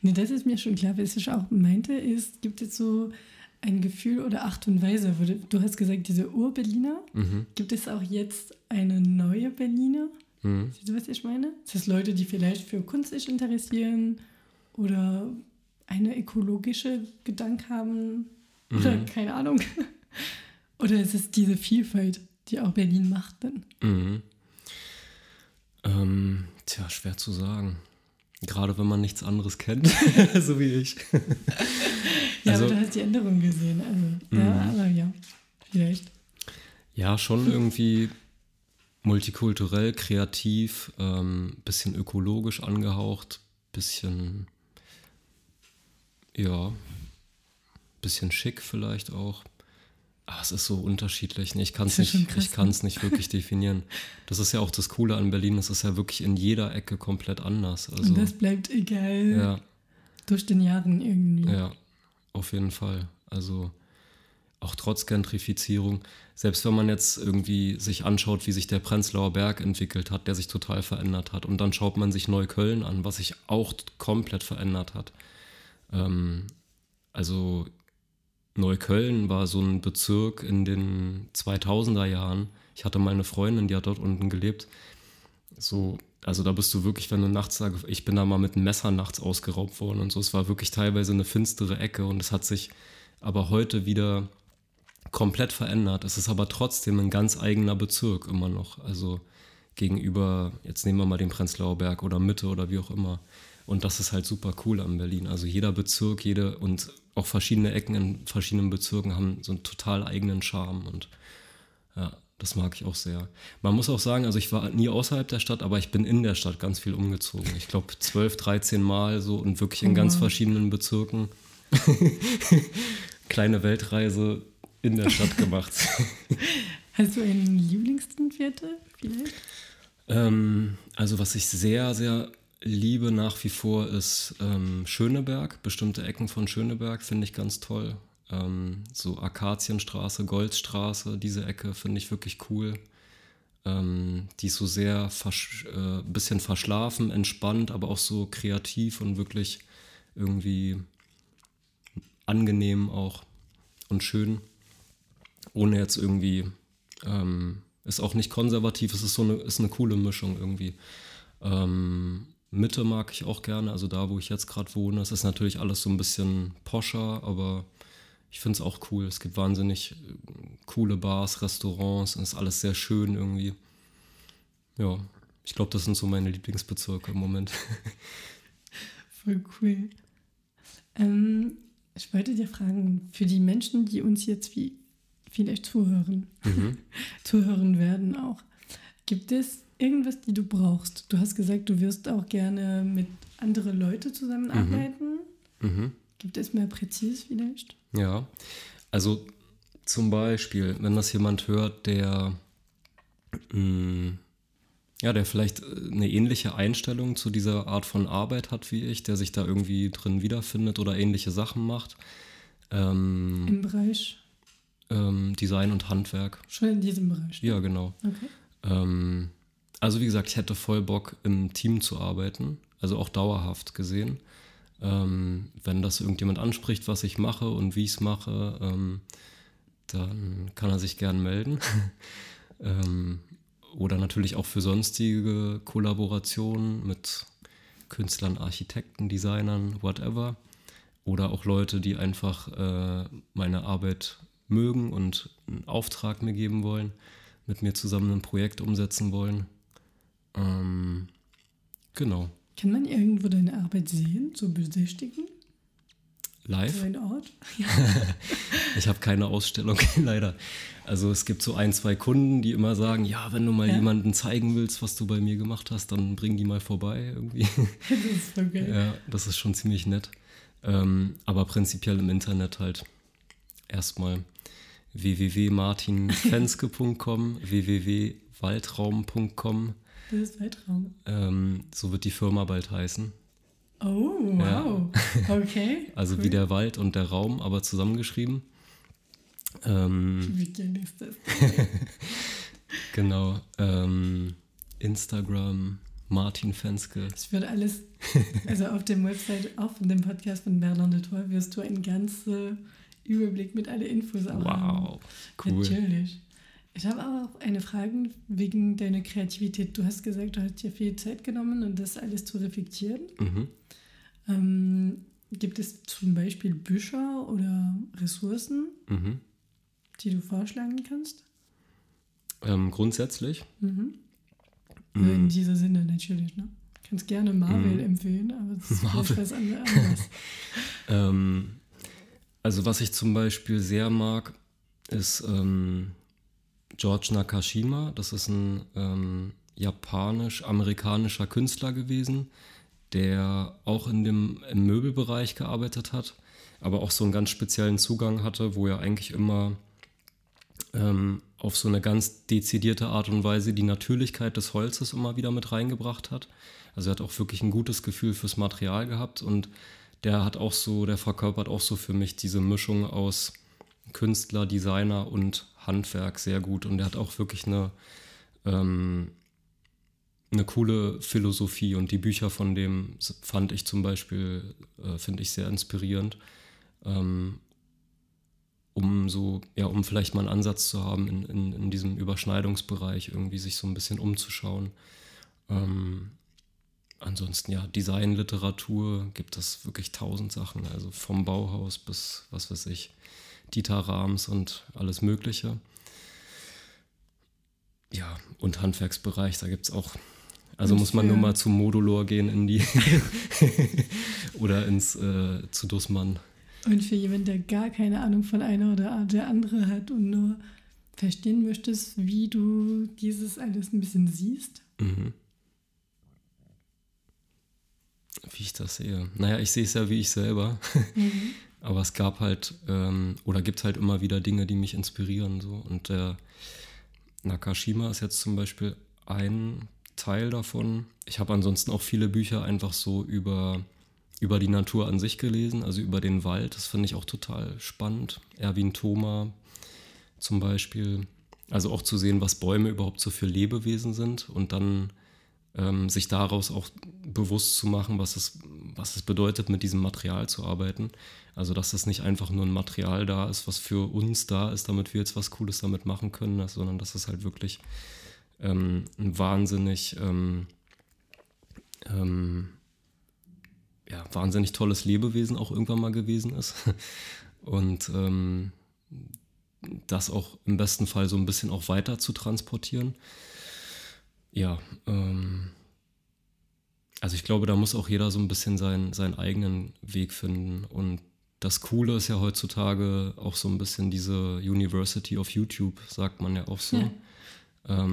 Nee, das ist mir schon klar, was ich auch meinte, ist, gibt es so ein Gefühl oder Art und Weise, du hast gesagt, diese Ur-Berliner, Gibt es auch jetzt eine neue Berliner? Mhm. Siehst du, was ich meine? Ist das Leute, die vielleicht für Kunst sich interessieren oder eine ökologische Gedanke haben oder keine Ahnung. Oder ist es diese Vielfalt, die auch Berlin macht dann? Mhm. Schwer zu sagen. Gerade wenn man nichts anderes kennt, so wie ich. Ja, also, aber du hast die Änderung gesehen. Also, vielleicht. Ja, schon irgendwie multikulturell, kreativ, bisschen ökologisch angehaucht, bisschen schick vielleicht auch. Ah, es ist so unterschiedlich. Ich kann es nicht wirklich definieren. Das ist ja auch das Coole an Berlin. Es ist ja wirklich in jeder Ecke komplett anders. Also, und das bleibt egal. Ja. Durch den Jahren irgendwie. Ja, auf jeden Fall. Also auch trotz Gentrifizierung. Selbst wenn man jetzt irgendwie sich anschaut, wie sich der Prenzlauer Berg entwickelt hat, der sich total verändert hat. Und dann schaut man sich Neukölln an, was sich auch komplett verändert hat. Neukölln war so ein Bezirk in den 2000er Jahren. Ich hatte meine Freundin, die hat dort unten gelebt. So, also da bist du wirklich, wenn du nachts sagst, ich bin da mal mit einem Messer nachts ausgeraubt worden und so. Es war wirklich teilweise eine finstere Ecke und es hat sich aber heute wieder komplett verändert. Es ist aber trotzdem ein ganz eigener Bezirk immer noch. Also gegenüber, jetzt nehmen wir mal den Prenzlauer Berg oder Mitte oder wie auch immer. Und das ist halt super cool an Berlin. Also jeder Bezirk, und auch verschiedene Ecken in verschiedenen Bezirken haben so einen total eigenen Charme. Und ja, das mag ich auch sehr. Man muss auch sagen, also ich war nie außerhalb der Stadt, aber ich bin in der Stadt ganz viel umgezogen. Ich glaube 12, 13 Mal so und wirklich in ganz verschiedenen Bezirken. Kleine Weltreise in der Stadt gemacht. Hast du einen Lieblingsviertel vielleicht? Also was ich sehr, sehr... liebe nach wie vor ist Schöneberg. Bestimmte Ecken von Schöneberg finde ich ganz toll. So Akazienstraße, Goldstraße, diese Ecke finde ich wirklich cool. Die ist so sehr bisschen verschlafen, entspannt, aber auch so kreativ und wirklich irgendwie angenehm auch und schön. Ohne jetzt irgendwie, ist auch nicht konservativ, es ist ist eine coole Mischung irgendwie. Mitte mag ich auch gerne, also da, wo ich jetzt gerade wohne. Es ist natürlich alles so ein bisschen poscher, aber ich finde es auch cool. Es gibt wahnsinnig coole Bars, Restaurants, und es ist alles sehr schön irgendwie. Ja, ich glaube, das sind so meine Lieblingsbezirke im Moment. Voll cool. Ich wollte dir fragen, für die Menschen, die uns jetzt vielleicht zuhören, zuhören werden auch, gibt es irgendwas, die du brauchst? Du hast gesagt, du wirst auch gerne mit anderen Leuten zusammenarbeiten. Mhm. Gibt es mehr präzis vielleicht? Ja, also zum Beispiel, wenn das jemand hört, der vielleicht eine ähnliche Einstellung zu dieser Art von Arbeit hat wie ich, der sich da irgendwie drin wiederfindet oder ähnliche Sachen macht. Im Bereich? Design und Handwerk. Schon in diesem Bereich? Ja, genau. Okay. Also wie gesagt, ich hätte voll Bock, im Team zu arbeiten, also auch dauerhaft gesehen. Wenn das irgendjemand anspricht, was ich mache und wie ich es mache, dann kann er sich gern melden. Oder natürlich auch für sonstige Kollaborationen mit Künstlern, Architekten, Designern, whatever. Oder auch Leute, die einfach meine Arbeit mögen und einen Auftrag mir geben wollen, mit mir zusammen ein Projekt umsetzen wollen. Genau. Kann man irgendwo deine Arbeit sehen, so besichtigen? Live? Dein Ort? Ja. Ich habe keine Ausstellung, leider. Also es gibt so 1, 2 Kunden, die immer sagen, ja, wenn du mal jemandem zeigen willst, was du bei mir gemacht hast, dann bring die mal vorbei irgendwie. Das ist voll geil. Ja, das ist schon ziemlich nett. Aber prinzipiell im Internet halt erstmal www.martinfenske.com, www.waldraum.com. Das ist Waldraum. So wird die Firma bald heißen. Oh, wow. Ja. Okay. Also cool. Wie der Wald und der Raum, aber zusammengeschrieben. Wie geil ist das? Genau. Instagram, Martin Fenske. Ich würde alles, also auf dem Website, auch von dem Podcast von Berlin de toi, wirst du einen ganzen Überblick mit alle Infos auch haben. Wow, cool. Natürlich. Ich habe auch eine Frage wegen deiner Kreativität. Du hast gesagt, du hast dir viel Zeit genommen, um das alles zu reflektieren. Mhm. Gibt es zum Beispiel Bücher oder Ressourcen, die du vorschlagen kannst? Grundsätzlich? Also in diesem Sinne natürlich. Ne? Du kannst gerne Marvel empfehlen, aber das ist vielleicht was anderes. Also was ich zum Beispiel sehr mag, ist... George Nakashima, das ist ein japanisch-amerikanischer Künstler gewesen, der auch im Möbelbereich gearbeitet hat, aber auch so einen ganz speziellen Zugang hatte, wo er eigentlich immer auf so eine ganz dezidierte Art und Weise die Natürlichkeit des Holzes immer wieder mit reingebracht hat. Also er hat auch wirklich ein gutes Gefühl fürs Material gehabt und der verkörpert auch so für mich diese Mischung aus Künstler, Designer und Handwerk sehr gut. Und er hat auch wirklich eine coole Philosophie. Und die Bücher von dem fand ich zum Beispiel, finde ich sehr inspirierend, um vielleicht mal einen Ansatz zu haben, in diesem Überschneidungsbereich irgendwie sich so ein bisschen umzuschauen. Ansonsten Designliteratur gibt es wirklich 1000 Sachen, also vom Bauhaus bis, was weiß ich, Dieter Rams und alles Mögliche. Ja, und Handwerksbereich, da gibt es auch, also muss man nur mal zum Modulor gehen oder zu Dussmann. Und für jemanden, der gar keine Ahnung von einer oder der andere hat und nur verstehen möchtest, wie du dieses alles ein bisschen siehst? Wie ich das sehe? Naja, ich sehe es ja wie ich selber. Aber es gab halt, oder gibt halt immer wieder Dinge, die mich inspirieren. So. Und der Nakashima ist jetzt zum Beispiel ein Teil davon. Ich habe ansonsten auch viele Bücher einfach so über die Natur an sich gelesen, also über den Wald. Das finde ich auch total spannend. Erwin Thoma zum Beispiel. Also auch zu sehen, was Bäume überhaupt so für Lebewesen sind. Und dann sich daraus auch bewusst zu machen, was es bedeutet, mit diesem Material zu arbeiten. Also, dass das nicht einfach nur ein Material da ist, was für uns da ist, damit wir jetzt was Cooles damit machen können, sondern dass es halt wirklich ein wahnsinnig tolles Lebewesen auch irgendwann mal gewesen ist. Und das auch im besten Fall so ein bisschen auch weiter zu transportieren. Ja, also ich glaube, da muss auch jeder so ein bisschen seinen eigenen Weg finden. Und das Coole ist ja heutzutage auch so ein bisschen diese University of YouTube, sagt man ja auch so. Ja.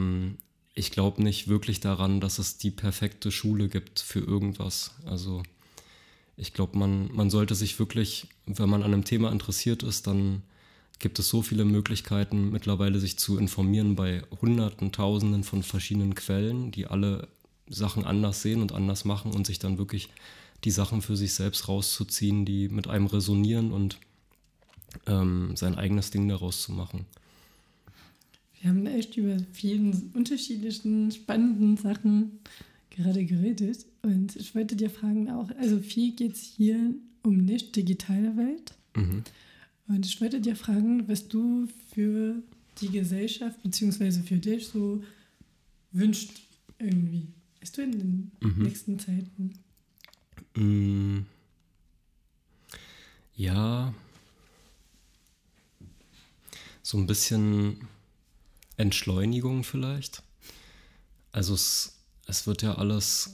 Ich glaube nicht wirklich daran, dass es die perfekte Schule gibt für irgendwas. Also ich glaube, man sollte sich wirklich, wenn man an einem Thema interessiert ist, dann gibt es so viele Möglichkeiten mittlerweile, sich zu informieren bei Hunderten, Tausenden von verschiedenen Quellen, die alle Sachen anders sehen und anders machen und sich dann wirklich die Sachen für sich selbst rauszuziehen, die mit einem resonieren und sein eigenes Ding daraus zu machen. Wir haben echt über vielen unterschiedlichen, spannenden Sachen gerade geredet. Und ich wollte dir fragen auch, also viel geht es hier um nicht digitale Welt. Mhm. Und ich wollte dir fragen, was du für die Gesellschaft bzw. für dich so wünschst irgendwie. Bist du in den nächsten Zeiten? Ja, so ein bisschen Entschleunigung vielleicht. Also es wird ja alles,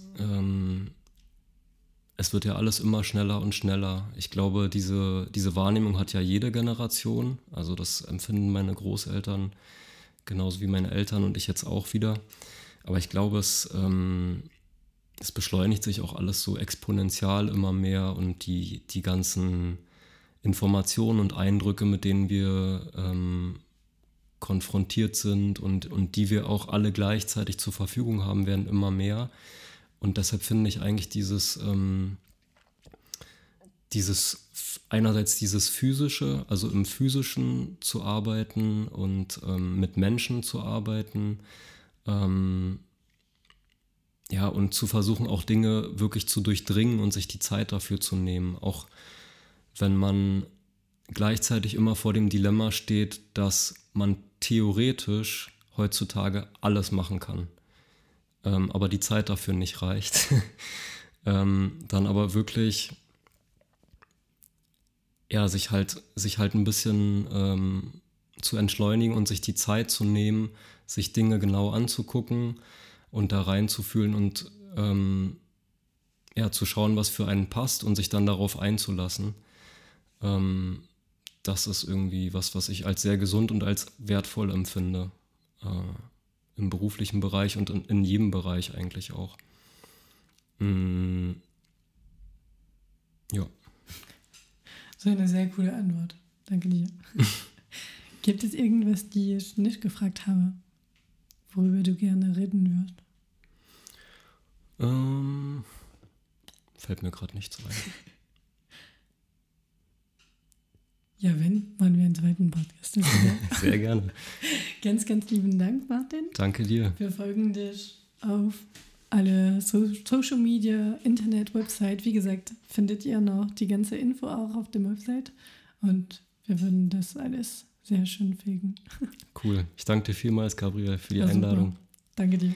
immer schneller und schneller. Ich glaube, diese Wahrnehmung hat ja jede Generation. Also das empfinden meine Großeltern genauso wie meine Eltern und ich jetzt auch wieder. Aber ich glaube, es beschleunigt sich auch alles so exponentiell immer mehr und die ganzen Informationen und Eindrücke, mit denen wir konfrontiert sind und die wir auch alle gleichzeitig zur Verfügung haben, werden immer mehr. Und deshalb finde ich eigentlich einerseits dieses Physische, also im Physischen zu arbeiten und mit Menschen zu arbeiten, ja, und zu versuchen, auch Dinge wirklich zu durchdringen und sich die Zeit dafür zu nehmen. Auch wenn man gleichzeitig immer vor dem Dilemma steht, dass man theoretisch heutzutage alles machen kann, aber die Zeit dafür nicht reicht. Dann aber wirklich, ja, sich halt ein bisschen zu entschleunigen und sich die Zeit zu nehmen, sich Dinge genau anzugucken und da reinzufühlen und ja, zu schauen, was für einen passt und sich dann darauf einzulassen. Das ist irgendwie was ich als sehr gesund und als wertvoll empfinde. Im beruflichen Bereich und in jedem Bereich eigentlich auch. Ja. So eine sehr coole Antwort. Danke dir. Gibt es irgendwas, die ich nicht gefragt habe, worüber du gerne reden würdest? Fällt mir gerade nichts ein. Ja, wenn, machen wir einen zweiten Podcast. Sehr gerne. Ganz, ganz lieben Dank, Martin. Danke dir. Wir folgen dich auf alle Social Media, Internet, Website. Wie gesagt, findet ihr noch die ganze Info auch auf der Website. Und wir würden das alles sehr schön pflegen. Cool. Ich danke dir vielmals, Gabrielle, für die Einladung. Super. Danke dir.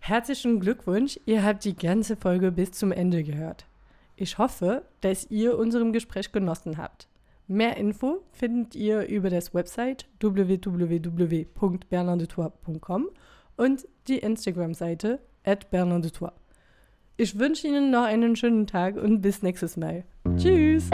Herzlichen Glückwunsch, ihr habt die ganze Folge bis zum Ende gehört. Ich hoffe, dass ihr unserem Gespräch genossen habt. Mehr Info findet ihr über das Website www.berlindetoi.com und die Instagram-Seite @berlindetoi. Ich wünsche Ihnen noch einen schönen Tag und bis nächstes Mal. Tschüss!